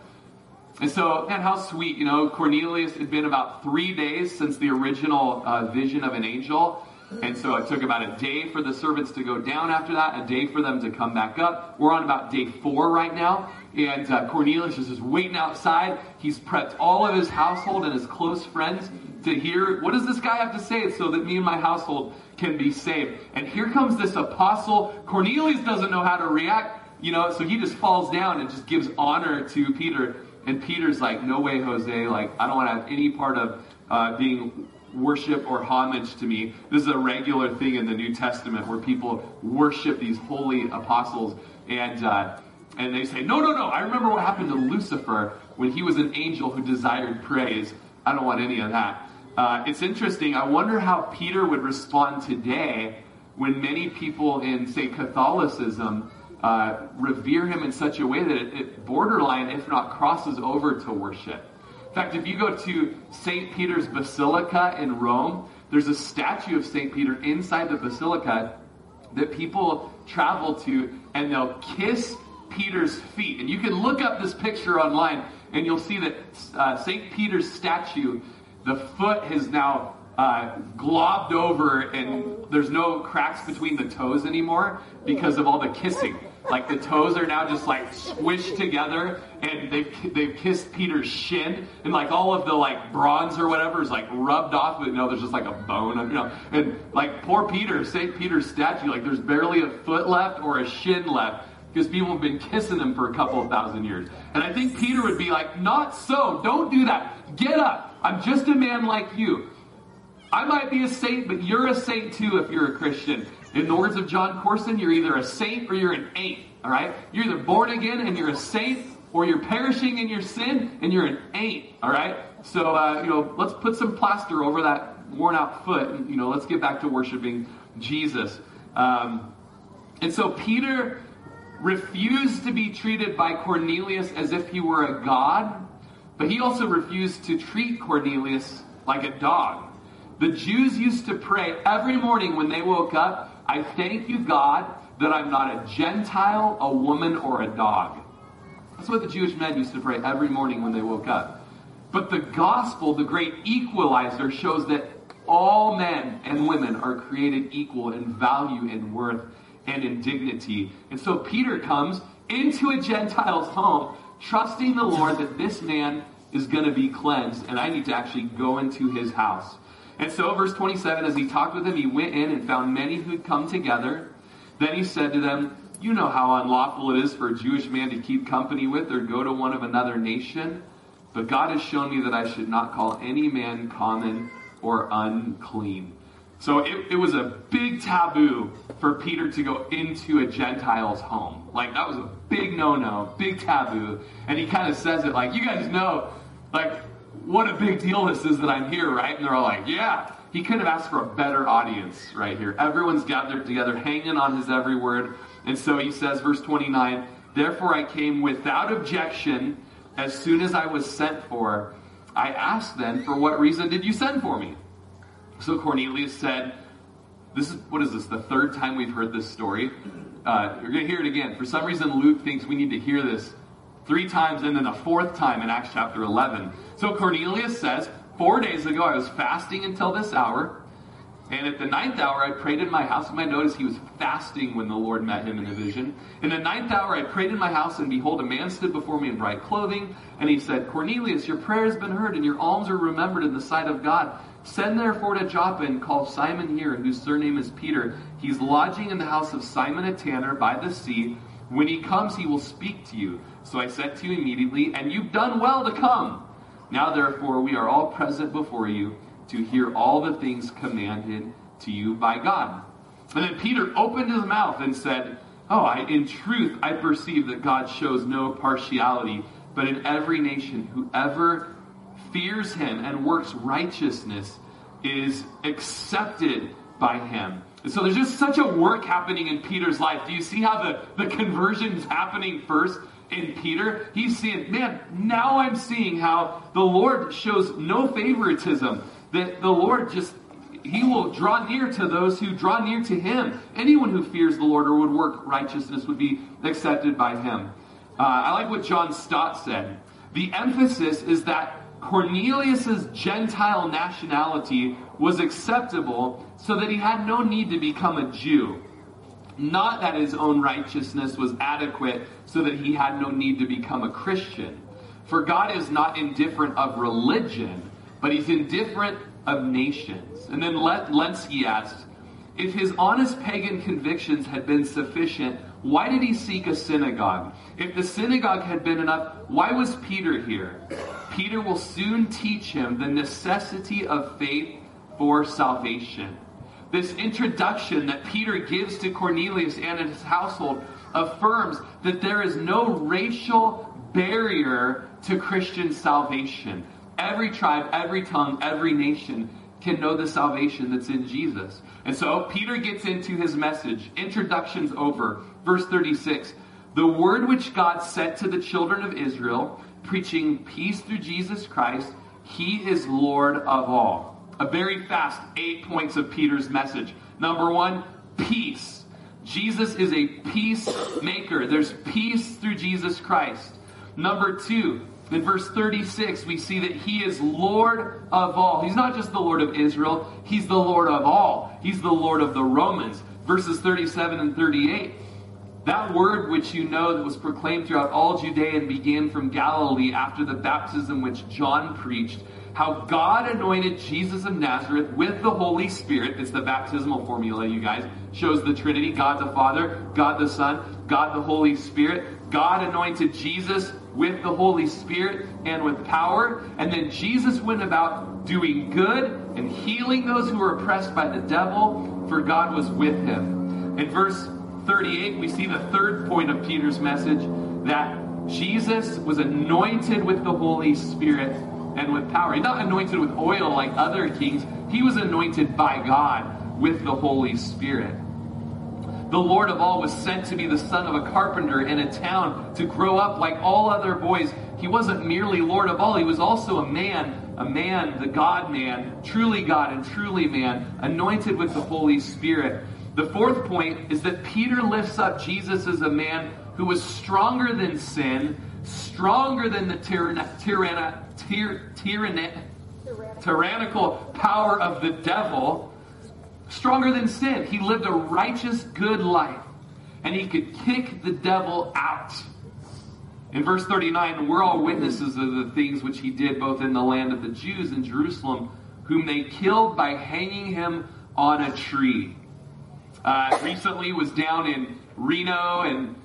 And so, man, how sweet, you know, Cornelius, had been about 3 days since the original vision of an angel. And so it took about a day for the servants to go down after that, a day for them to come back up. We're on about day 4 right now. And Cornelius is just waiting outside. He's prepped all of his household and his close friends to hear, what does this guy have to say so that me and my household can be saved? And here comes this apostle. Cornelius doesn't know how to react, you know, so he just falls down and just gives honor to Peter. And Peter's like, no way, Jose, like, I don't want to have any part of being worship or homage to me. This is a regular thing in the New Testament where people worship these holy apostles. And they say, no, I remember what happened to Lucifer when he was an angel who desired praise. I don't want any of that. It's interesting. I wonder how Peter would respond today when many people in, say, Catholicism revere him in such a way that it borderline, if not crosses over to worship. In fact, if you go to St. Peter's Basilica in Rome, there's a statue of St. Peter inside the basilica that people travel to, and they'll kiss Peter's feet. And you can look up this picture online, and you'll see that St. Peter's statue, the foot has now globbed over, and there's no cracks between the toes anymore because of all the kissing. Like, the toes are now just like squished together, and they've kissed Peter's shin, and like all of the like bronze or whatever is like rubbed off, but there's just like a bone, and like poor Peter, St. Peter's statue, like there's barely a foot left or a shin left, because people have been kissing him for a couple of thousand years. And I think Peter would be like, not so, don't do that, get up, I'm just a man like you. I might be a saint, but you're a saint too if you're a Christian. In the words of John Corson, you're either a saint or you're an ain't, all right? You're either born again and you're a saint, or you're perishing in your sin and you're an ain't, all right? So, let's put some plaster over that worn out foot and, let's get back to worshiping Jesus. And so Peter refused to be treated by Cornelius as if he were a god, but he also refused to treat Cornelius like a dog. The Jews used to pray every morning when they woke up, I thank you, God, that I'm not a Gentile, a woman, or a dog. That's what the Jewish men used to pray every morning when they woke up. But the gospel, the great equalizer, shows that all men and women are created equal in value and worth and in dignity. And so Peter comes into a Gentile's home, trusting the Lord that this man is going to be cleansed, and I need to actually go into his house. And so, verse 27, as he talked with them, he went in and found many who had come together. Then he said to them, you know how unlawful it is for a Jewish man to keep company with or go to one of another nation. But God has shown me that I should not call any man common or unclean. So it was a big taboo for Peter to go into a Gentile's home. Like, that was a big no-no, big taboo. And he kind of says it like, you guys know, like, what a big deal this is that I'm here, right? And they're all like, yeah. He could have asked for a better audience right here. Everyone's gathered together, hanging on his every word. And so he says, verse 29, therefore I came without objection as soon as I was sent for. I asked them, for what reason did you send for me? So Cornelius said, the third time we've heard this story. You're going to hear it again. For some reason, Luke thinks we need to hear this 3 times, and then the 4th time in Acts chapter 11. So Cornelius says, 4 days ago I was fasting until this hour, and at the 9th hour I prayed in my house. You might notice he was fasting when the Lord met him in a vision. In the 9th hour I prayed in my house, and behold, a man stood before me in bright clothing, and he said, Cornelius, your prayer has been heard, and your alms are remembered in the sight of God. Send therefore to Joppa and call Simon here, whose surname is Peter. He's lodging in the house of Simon a tanner by the sea. When he comes, he will speak to you. So I said to you immediately, and you've done well to come. Now, therefore, we are all present before you to hear all the things commanded to you by God. And then Peter opened his mouth and said, in truth, I perceive that God shows no partiality, but in every nation, whoever fears him and works righteousness is accepted by him. And so there's just such a work happening in Peter's life. Do you see how the conversion is happening first in Peter? He's seeing, now I'm seeing how the Lord shows no favoritism. That the Lord he will draw near to those who draw near to him. Anyone who fears the Lord or would work righteousness would be accepted by him. I like what John Stott said. The emphasis is that Cornelius' Gentile nationality was acceptable so that he had no need to become a Jew. Not that his own righteousness was adequate so that he had no need to become a Christian. For God is not indifferent of religion, but he's indifferent of nations. And then Lenski asks, if his honest pagan convictions had been sufficient, why did he seek a synagogue? If the synagogue had been enough, why was Peter here? Peter will soon teach him the necessity of faith for salvation. This introduction that Peter gives to Cornelius and his household affirms that there is no racial barrier to Christian salvation. Every tribe, every tongue, every nation can know the salvation that's in Jesus. And so Peter gets into his message. Introduction's over. Verse 36. The word which God sent to the children of Israel, preaching peace through Jesus Christ, he is Lord of all. A very fast 8 points of Peter's message. Number one, peace. Jesus is a peacemaker. There's peace through Jesus Christ. Number two, in verse 36, we see that he is Lord of all. He's not just the Lord of Israel. He's the Lord of all. He's the Lord of the Romans. Verses 37 and 38. That word which you know that was proclaimed throughout all Judea and began from Galilee after the baptism which John preached, how God anointed Jesus of Nazareth with the Holy Spirit. It's the baptismal formula, you guys. Shows the Trinity, God the Father, God the Son, God the Holy Spirit. God anointed Jesus with the Holy Spirit and with power. And then Jesus went about doing good and healing those who were oppressed by the devil, for God was with him. In verse 38, we see the third point of Peter's message, that Jesus was anointed with the Holy Spirit and with power. He's not anointed with oil like other kings. He was anointed by God with the Holy Spirit. The Lord of all was sent to be the son of a carpenter in a town to grow up like all other boys. He wasn't merely Lord of all. He was also a man, the God-man, truly God and truly man, anointed with the Holy Spirit. The fourth point is that Peter lifts up Jesus as a man who was stronger than sin, stronger than the tyrannical power of the devil, stronger than sin. He lived a righteous, good life, and he could kick the devil out. In verse 39, we're all witnesses of the things which he did both in the land of the Jews and Jerusalem, whom they killed by hanging him on a tree. Recently was down in Reno and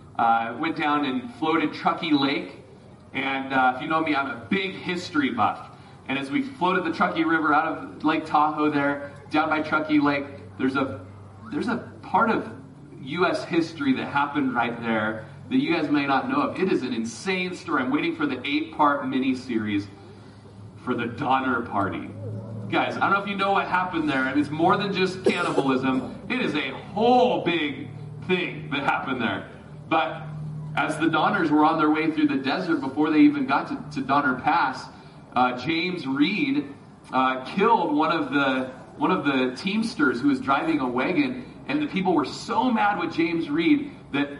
went down and floated Truckee Lake. And if you know me, I'm a big history buff. And as we floated the Truckee River out of Lake Tahoe there, down by Truckee Lake, there's a part of U.S. history that happened right there that you guys may not know of. It is an insane story. I'm waiting for the 8-part miniseries for the Donner Party. Guys, I don't know if you know what happened there. And it's more than just cannibalism. It is a whole big thing that happened there. But as the Donners were on their way through the desert before they even got to Donner Pass, James Reed killed one of the teamsters who was driving a wagon, and the people were so mad with James Reed that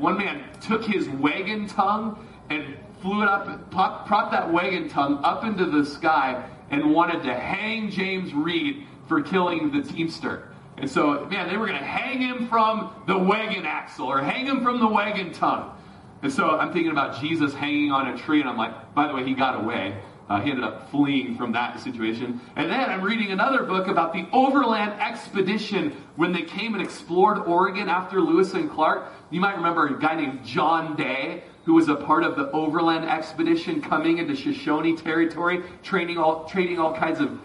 one man took his wagon tongue and flew it up, propped that wagon tongue up into the sky, and wanted to hang James Reed for killing the teamster. And so, man, they were going to hang him from the wagon axle or hang him from the wagon tongue. And so I'm thinking about Jesus hanging on a tree, and I'm like, by the way, he got away. He ended up fleeing from that situation. And then I'm reading another book about the Overland Expedition when they came and explored Oregon after Lewis and Clark. You might remember a guy named John Day, who was a part of the Overland Expedition coming into Shoshone territory, trading all kinds of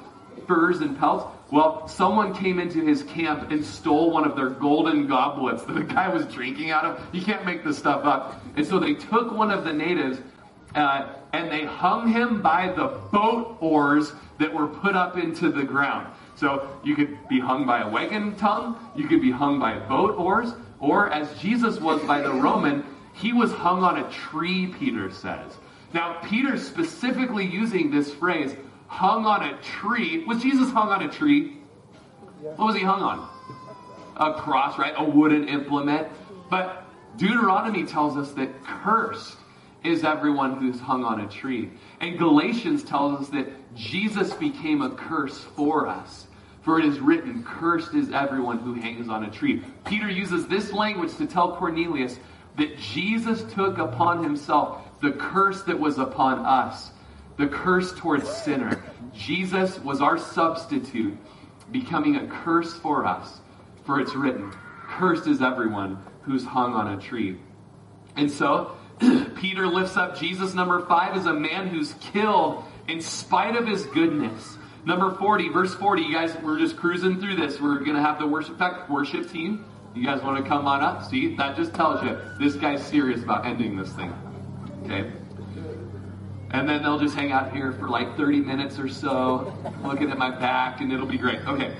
furs and pelts. Well, someone came into his camp and stole one of their golden goblets that the guy was drinking out of. You can't make this stuff up. And so they took one of the natives and they hung him by the boat oars that were put up into the ground. So you could be hung by a wagon tongue. You could be hung by boat oars. Or as Jesus was by the Roman, he was hung on a tree, Peter says. Now, Peter's specifically using this phrase, hung on a tree. Was Jesus hung on a tree? What was he hung on? A cross, right? A wooden implement. But Deuteronomy tells us that cursed is everyone who's hung on a tree. And Galatians tells us that Jesus became a curse for us. For it is written, cursed is everyone who hangs on a tree. Peter uses this language to tell Cornelius that Jesus took upon himself the curse that was upon us. the curse towards sinner. Jesus was our substitute, becoming a curse for us. For it's written, cursed is everyone who's hung on a tree. And so, Peter lifts up Jesus, number 5, as a man who's killed in spite of his goodness. Number 40, verse 40. You guys, we're just cruising through this. We're going to have the worship team. You guys want to come on up? See, that just tells you this guy's serious about ending this thing. Okay. And then they'll just hang out here for like 30 minutes or so, looking at my back, and it'll be great. Okay.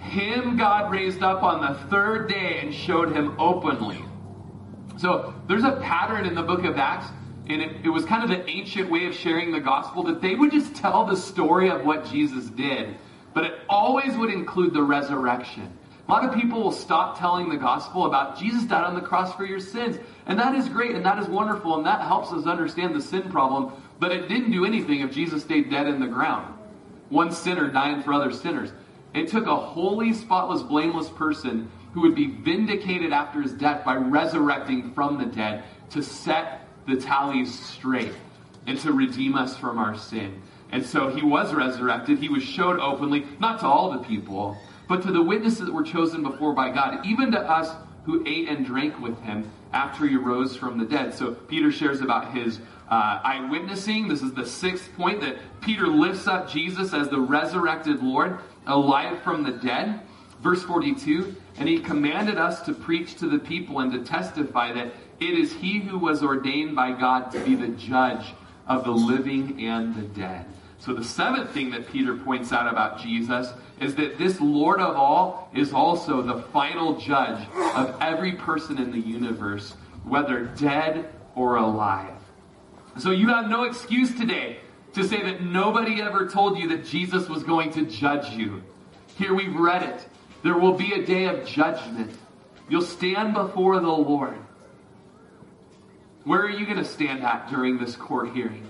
Him God raised up on the third day and showed him openly. So there's a pattern in the book of Acts, and it was kind of an ancient way of sharing the gospel that they would just tell the story of what Jesus did, but it always would include the resurrection. A lot of people will stop telling the gospel about Jesus died on the cross for your sins. And that is great, and that is wonderful, and that helps us understand the sin problem. But it didn't do anything if Jesus stayed dead in the ground. One sinner dying for other sinners. It took a holy, spotless, blameless person who would be vindicated after his death by resurrecting from the dead to set the tallies straight and to redeem us from our sin. And so he was resurrected. He was showed openly, not to all the people, but to the witnesses that were chosen before by God, even to us who ate and drank with him after he rose from the dead. So Peter shares about his eyewitnessing. This is the 6th point, that Peter lifts up Jesus as the resurrected Lord, alive from the dead. Verse 42, and he commanded us to preach to the people and to testify that it is he who was ordained by God to be the judge of the living and the dead. So the 7th thing that Peter points out about Jesus is that this Lord of all is also the final judge of every person in the universe, whether dead or alive. So you have no excuse today to say that nobody ever told you that Jesus was going to judge you. Here we've read it. There will be a day of judgment. You'll stand before the Lord. Where are you going to stand at during this court hearing?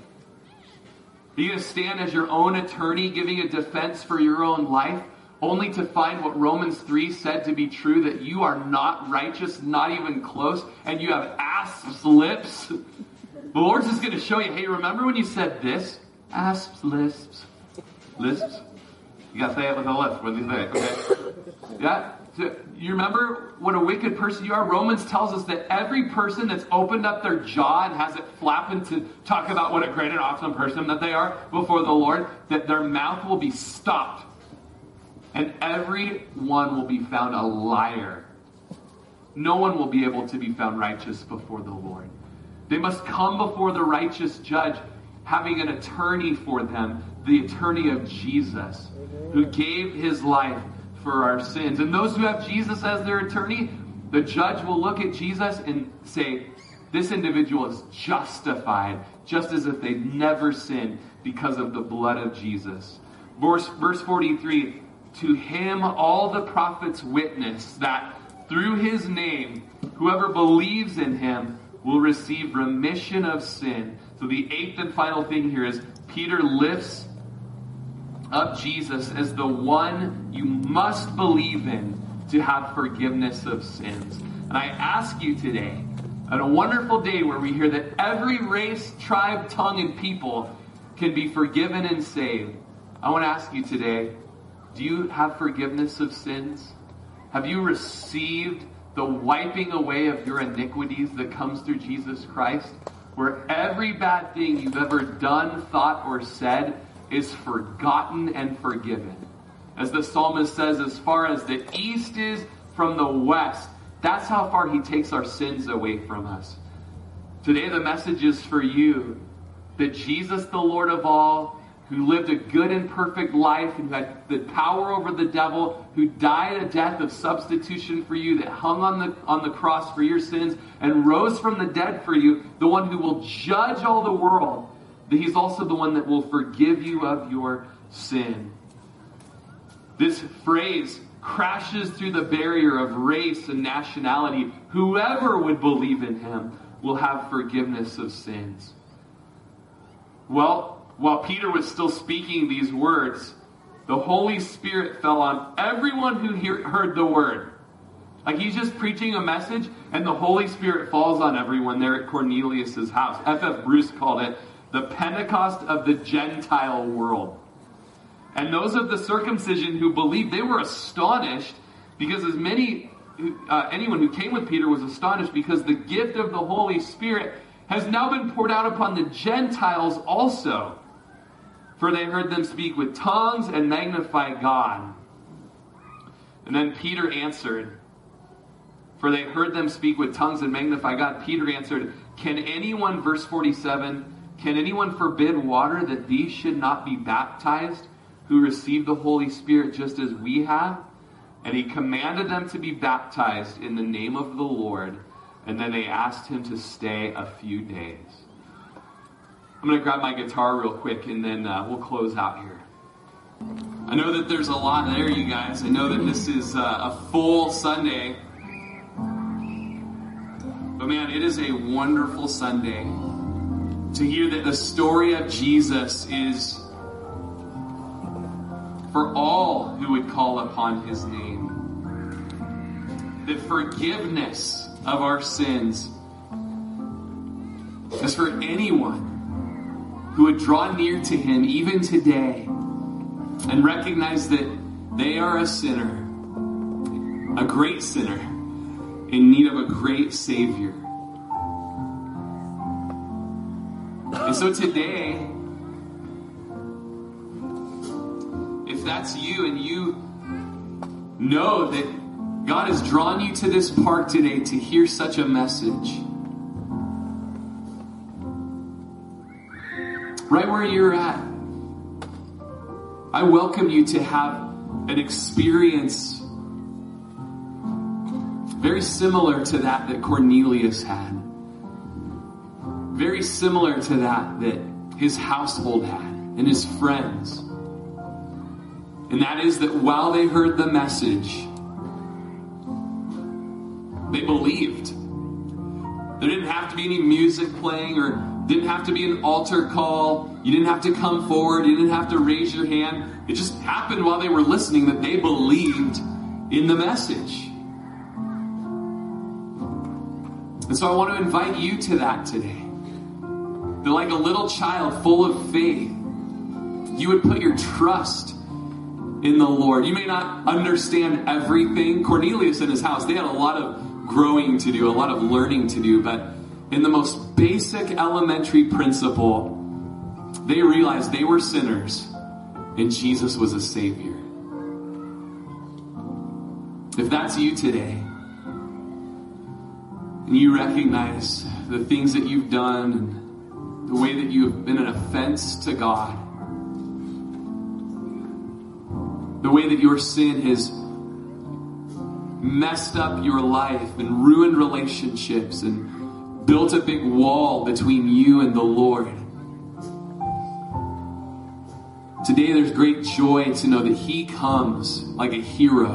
Are you going to stand as your own attorney giving a defense for your own life, only to find what Romans 3 said to be true, that you are not righteous, not even close, and you have asp's lips? The Lord's just going to show you, hey, remember when you said this? Asp's lips. Lisps? You got to say it with a lisp. What do you think? Okay. Yeah? So you remember what a wicked person you are? Romans tells us that every person that's opened up their jaw and has it flapping to talk about what a great and awesome person that they are before the Lord, that their mouth will be stopped. And every one will be found a liar. No one will be able to be found righteous before the Lord. They must come before the righteous judge, having an attorney for them, the attorney of Jesus, who gave his life for our sins. And those who have Jesus as their attorney, the judge will look at Jesus and say, this individual is justified, just as if they'd never sinned, because of the blood of Jesus. Verse 43, to him all the prophets witness that through his name, whoever believes in him will receive remission of sin. So the 8th and final thing here is Peter lifts up Jesus as the one you must believe in to have forgiveness of sins. And I ask you today, on a wonderful day where we hear that every race, tribe, tongue, and people can be forgiven and saved, I want to ask you today, do you have forgiveness of sins? Have you received the wiping away of your iniquities that comes through Jesus Christ, where every bad thing you've ever done, thought, or said is forgotten and forgiven? As the psalmist says, as far as the east is from the west, that's how far he takes our sins away from us. Today the message is for you, that Jesus, the Lord of all, who lived a good and perfect life, who had the power over the devil, who died a death of substitution for you, that hung on the cross for your sins and rose from the dead for you, the one who will judge all the world, that he's also the one that will forgive you of your sin. This phrase crashes through the barrier of race and nationality. Whoever would believe in him will have forgiveness of sins. Well, while Peter was still speaking these words, the Holy Spirit fell on everyone who heard the word. Like, he's just preaching a message, and the Holy Spirit falls on everyone there at Cornelius' house. F.F. Bruce called it the Pentecost of the Gentile world. And those of the circumcision who believed, they were astonished, because as many, anyone who came with Peter was astonished, because the gift of the Holy Spirit has now been poured out upon the Gentiles also. For they heard them speak with tongues and magnify God. And then Peter answered, for they heard them speak with tongues and magnify God. Peter answered, can anyone, verse 47, can anyone forbid water that these should not be baptized who received the Holy Spirit just as we have? And he commanded them to be baptized in the name of the Lord. And then they asked him to stay a few days. I'm going to grab my guitar real quick, and then we'll close out here. I know that there's a lot there, you guys. I know that this is a full Sunday. But man, it is a wonderful Sunday to hear that the story of Jesus is for all who would call upon his name. That forgiveness of our sins is for anyone who would draw near to him even today and recognize that they are a sinner, a great sinner, in need of a great Savior. And so today, if that's you and you know that God has drawn you to this park today to hear such a message, right where you're at, I welcome you to have an experience very similar to that Cornelius had, very similar to that his household had and his friends. And that is that while they heard the message, they believed. There didn't have to be any music playing, or didn't have to be an altar call. You didn't have to come forward. You didn't have to raise your hand. It just happened while they were listening that they believed in the message. And so I want to invite you to that today. That like a little child full of faith, you would put your trust in the Lord. You may not understand everything. Cornelius and his house, they had a lot of growing to do, a lot of learning to do, but in the most basic elementary principle, they realized they were sinners and Jesus was a Savior. If that's you today, and you recognize the things that you've done, and the way that you've been an offense to God, the way that your sin has messed up your life and ruined relationships and built a big wall between you and the Lord. Today there's great joy to know that he comes like a hero,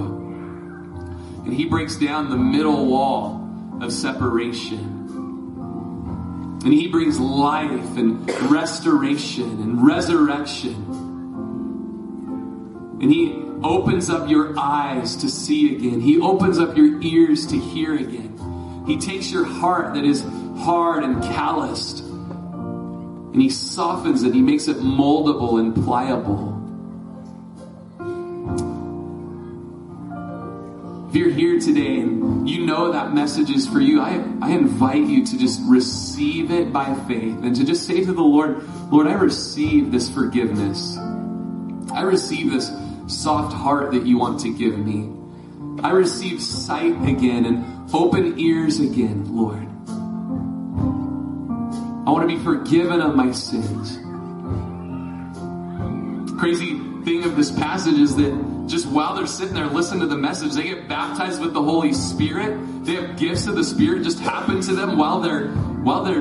and he breaks down the middle wall of separation, and he brings life and restoration and resurrection. And he opens up your eyes to see again. He opens up your ears to hear again. He takes your heart that is hard and calloused, and he softens it. He makes it moldable and pliable. If you're here today and you know that message is for you, I invite you to just receive it by faith and to just say to the Lord, Lord, I receive this forgiveness. I receive this soft heart that you want to give me. I receive sight again and open ears again, Lord. I want to be forgiven of my sins. Crazy thing of this passage is that just while they're sitting there listening to the message, they get baptized with the Holy Spirit. They have gifts of the Spirit just happen to them while they're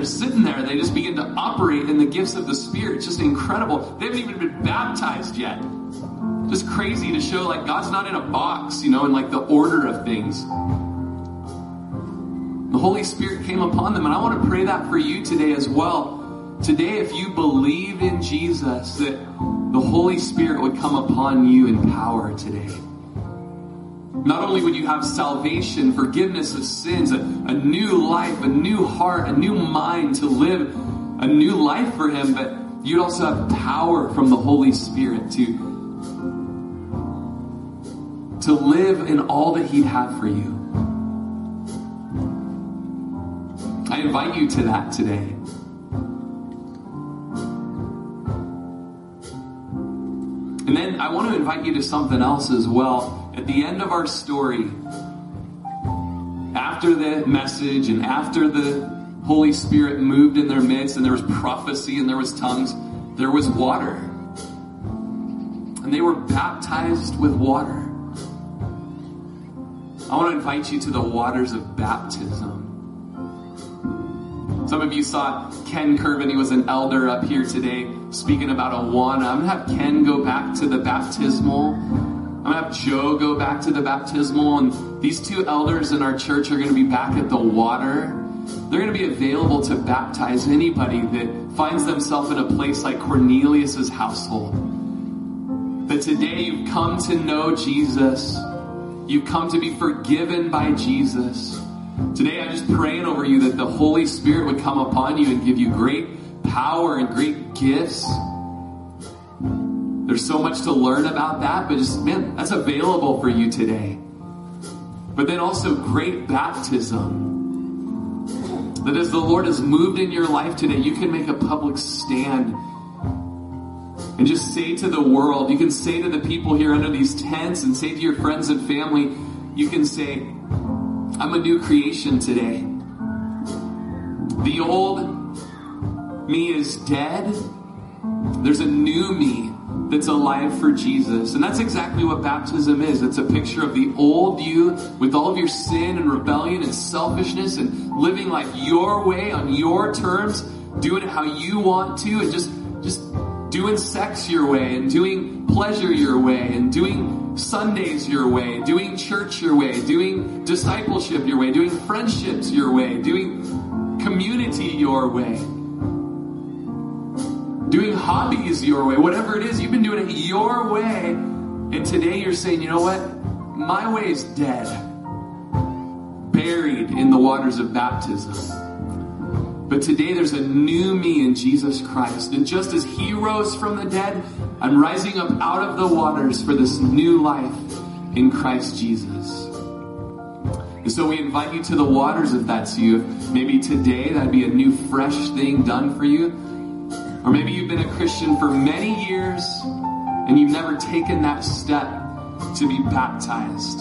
sitting there. They just begin to operate in the gifts of the Spirit. It's just incredible. They haven't even been baptized yet. Just crazy to show like God's not in a box, you know, in like the order of things. The Holy Spirit came upon them, and I want to pray that for you today as well. Today, if you believed in Jesus, that the Holy Spirit would come upon you in power today. Not only would you have salvation, forgiveness of sins, a new life, a new heart, a new mind to live a new life for him, but you'd also have power from the Holy Spirit to live in all that he'd have for you. I invite you to that today. And then I want to invite you to something else as well. At the end of our story, after the message and after the Holy Spirit moved in their midst and there was prophecy and there was tongues, there was water. And they were baptized with water. I want to invite you to the waters of baptism. Some of you saw Ken Curvin. He was an elder up here today speaking about Awana. I'm going to have Ken go back to the baptismal. I'm going to have Joe go back to the baptismal. And these two elders in our church are going to be back at the water. They're going to be available to baptize anybody that finds themselves in a place like Cornelius' household. That today you've come to know Jesus. You've come to be forgiven by Jesus. Today I'm just praying over you that the Holy Spirit would come upon you and give you great power and great gifts. There's so much to learn about that, but just, man, that's available for you today. But then also great baptism. That as the Lord has moved in your life today, you can make a public stand and just say to the world, you can say to the people here under these tents and say to your friends and family, you can say, I'm a new creation today. The old me is dead. There's a new me that's alive for Jesus. And that's exactly what baptism is. It's a picture of the old you with all of your sin and rebellion and selfishness and living life your way on your terms, doing it how you want to, and just doing sex your way and doing pleasure your way and doing Sundays your way, doing church your way, doing discipleship your way, doing friendships your way, doing community your way. Doing hobbies your way, whatever it is, you've been doing it your way. And today you're saying, you know what? My way's dead. Buried in the waters of baptism. But today there's a new me in Jesus Christ. And just as he rose from the dead, I'm rising up out of the waters for this new life in Christ Jesus. And so we invite you to the waters if that's you. Maybe today that'd be a new fresh thing done for you. Or maybe you've been a Christian for many years and you've never taken that step to be baptized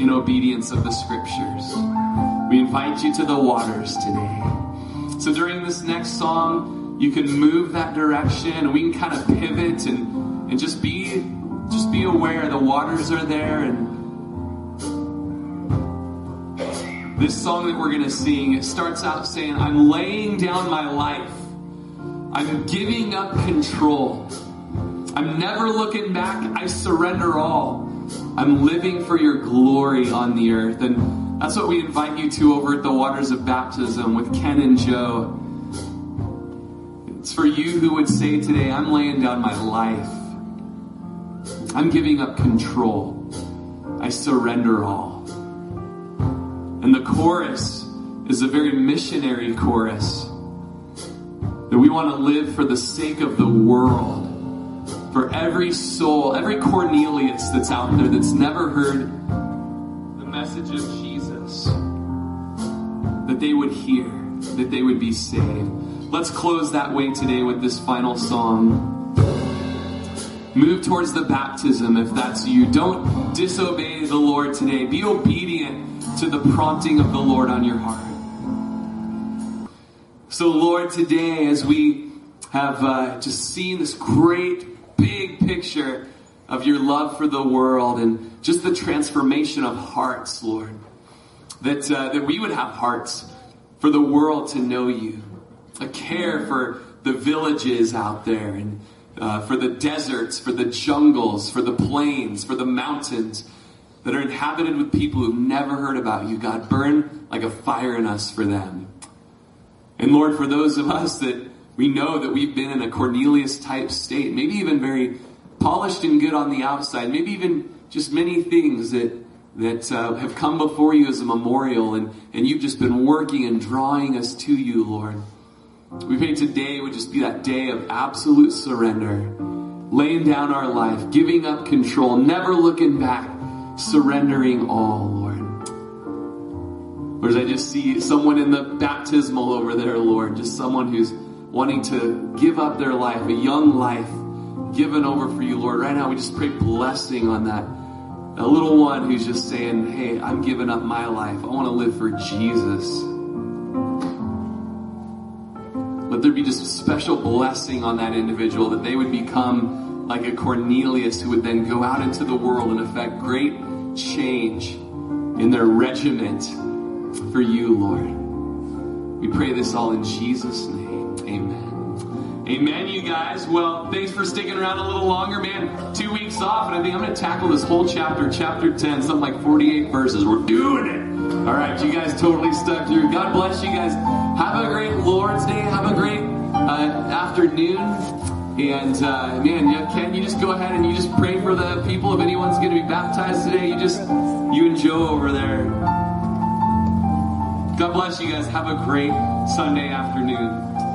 in obedience of the scriptures. We invite you to the waters today. So during this next song, you can move that direction and we can kind of pivot and just be aware the waters are there. And this song that we're going to sing, it starts out saying, I'm laying down my life. I'm giving up control. I'm never looking back. I surrender all. I'm living for your glory on the earth. And that's what we invite you to over at the Waters of Baptism with Ken and Joe. It's for you who would say today, I'm laying down my life. I'm giving up control. I surrender all. And the chorus is a very missionary chorus. That we want to live for the sake of the world, for every soul, every Cornelius that's out there that's never heard the message of Jesus, that they would hear, that they would be saved. Let's close that way today with this final song. Move towards the baptism if that's you. Don't disobey the Lord today. Be obedient to the prompting of the Lord on your heart. So Lord, today as we have just seen this great big picture of your love for the world and just the transformation of hearts, Lord, that we would have hearts for the world to know you, a care for the villages out there and for the deserts, for the jungles, for the plains, for the mountains that are inhabited with people who've never heard about you. God, burn like a fire in us for them. And Lord, for those of us that we know that we've been in a Cornelius-type state, maybe even very polished and good on the outside, maybe even just many things that have come before you as a memorial, and you've just been working and drawing us to you, Lord. We pray today would just be that day of absolute surrender, laying down our life, giving up control, never looking back, surrendering all, Lord. Or as I just see someone in the baptismal over there, Lord, just someone who's wanting to give up their life, a young life given over for you, Lord. Right now, we just pray blessing on that. A little one who's just saying, hey, I'm giving up my life. I want to live for Jesus. Let there be just a special blessing on that individual, that they would become like a Cornelius who would then go out into the world and effect great change in their regiment for you, Lord. We pray this all in Jesus' name. Amen. Amen, you guys. Well, thanks for sticking around a little longer, man. 2 weeks off, and I think I'm going to tackle this whole chapter, chapter 10, something like 48 verses. We're doing it. All right, you guys totally stuck through. God bless you guys. Have a great Lord's Day. Have a great afternoon. And, man, yeah, Ken, you just go ahead and you just pray for the people. If anyone's going to be baptized today, you and Joe over there. God bless you guys. Have a great Sunday afternoon.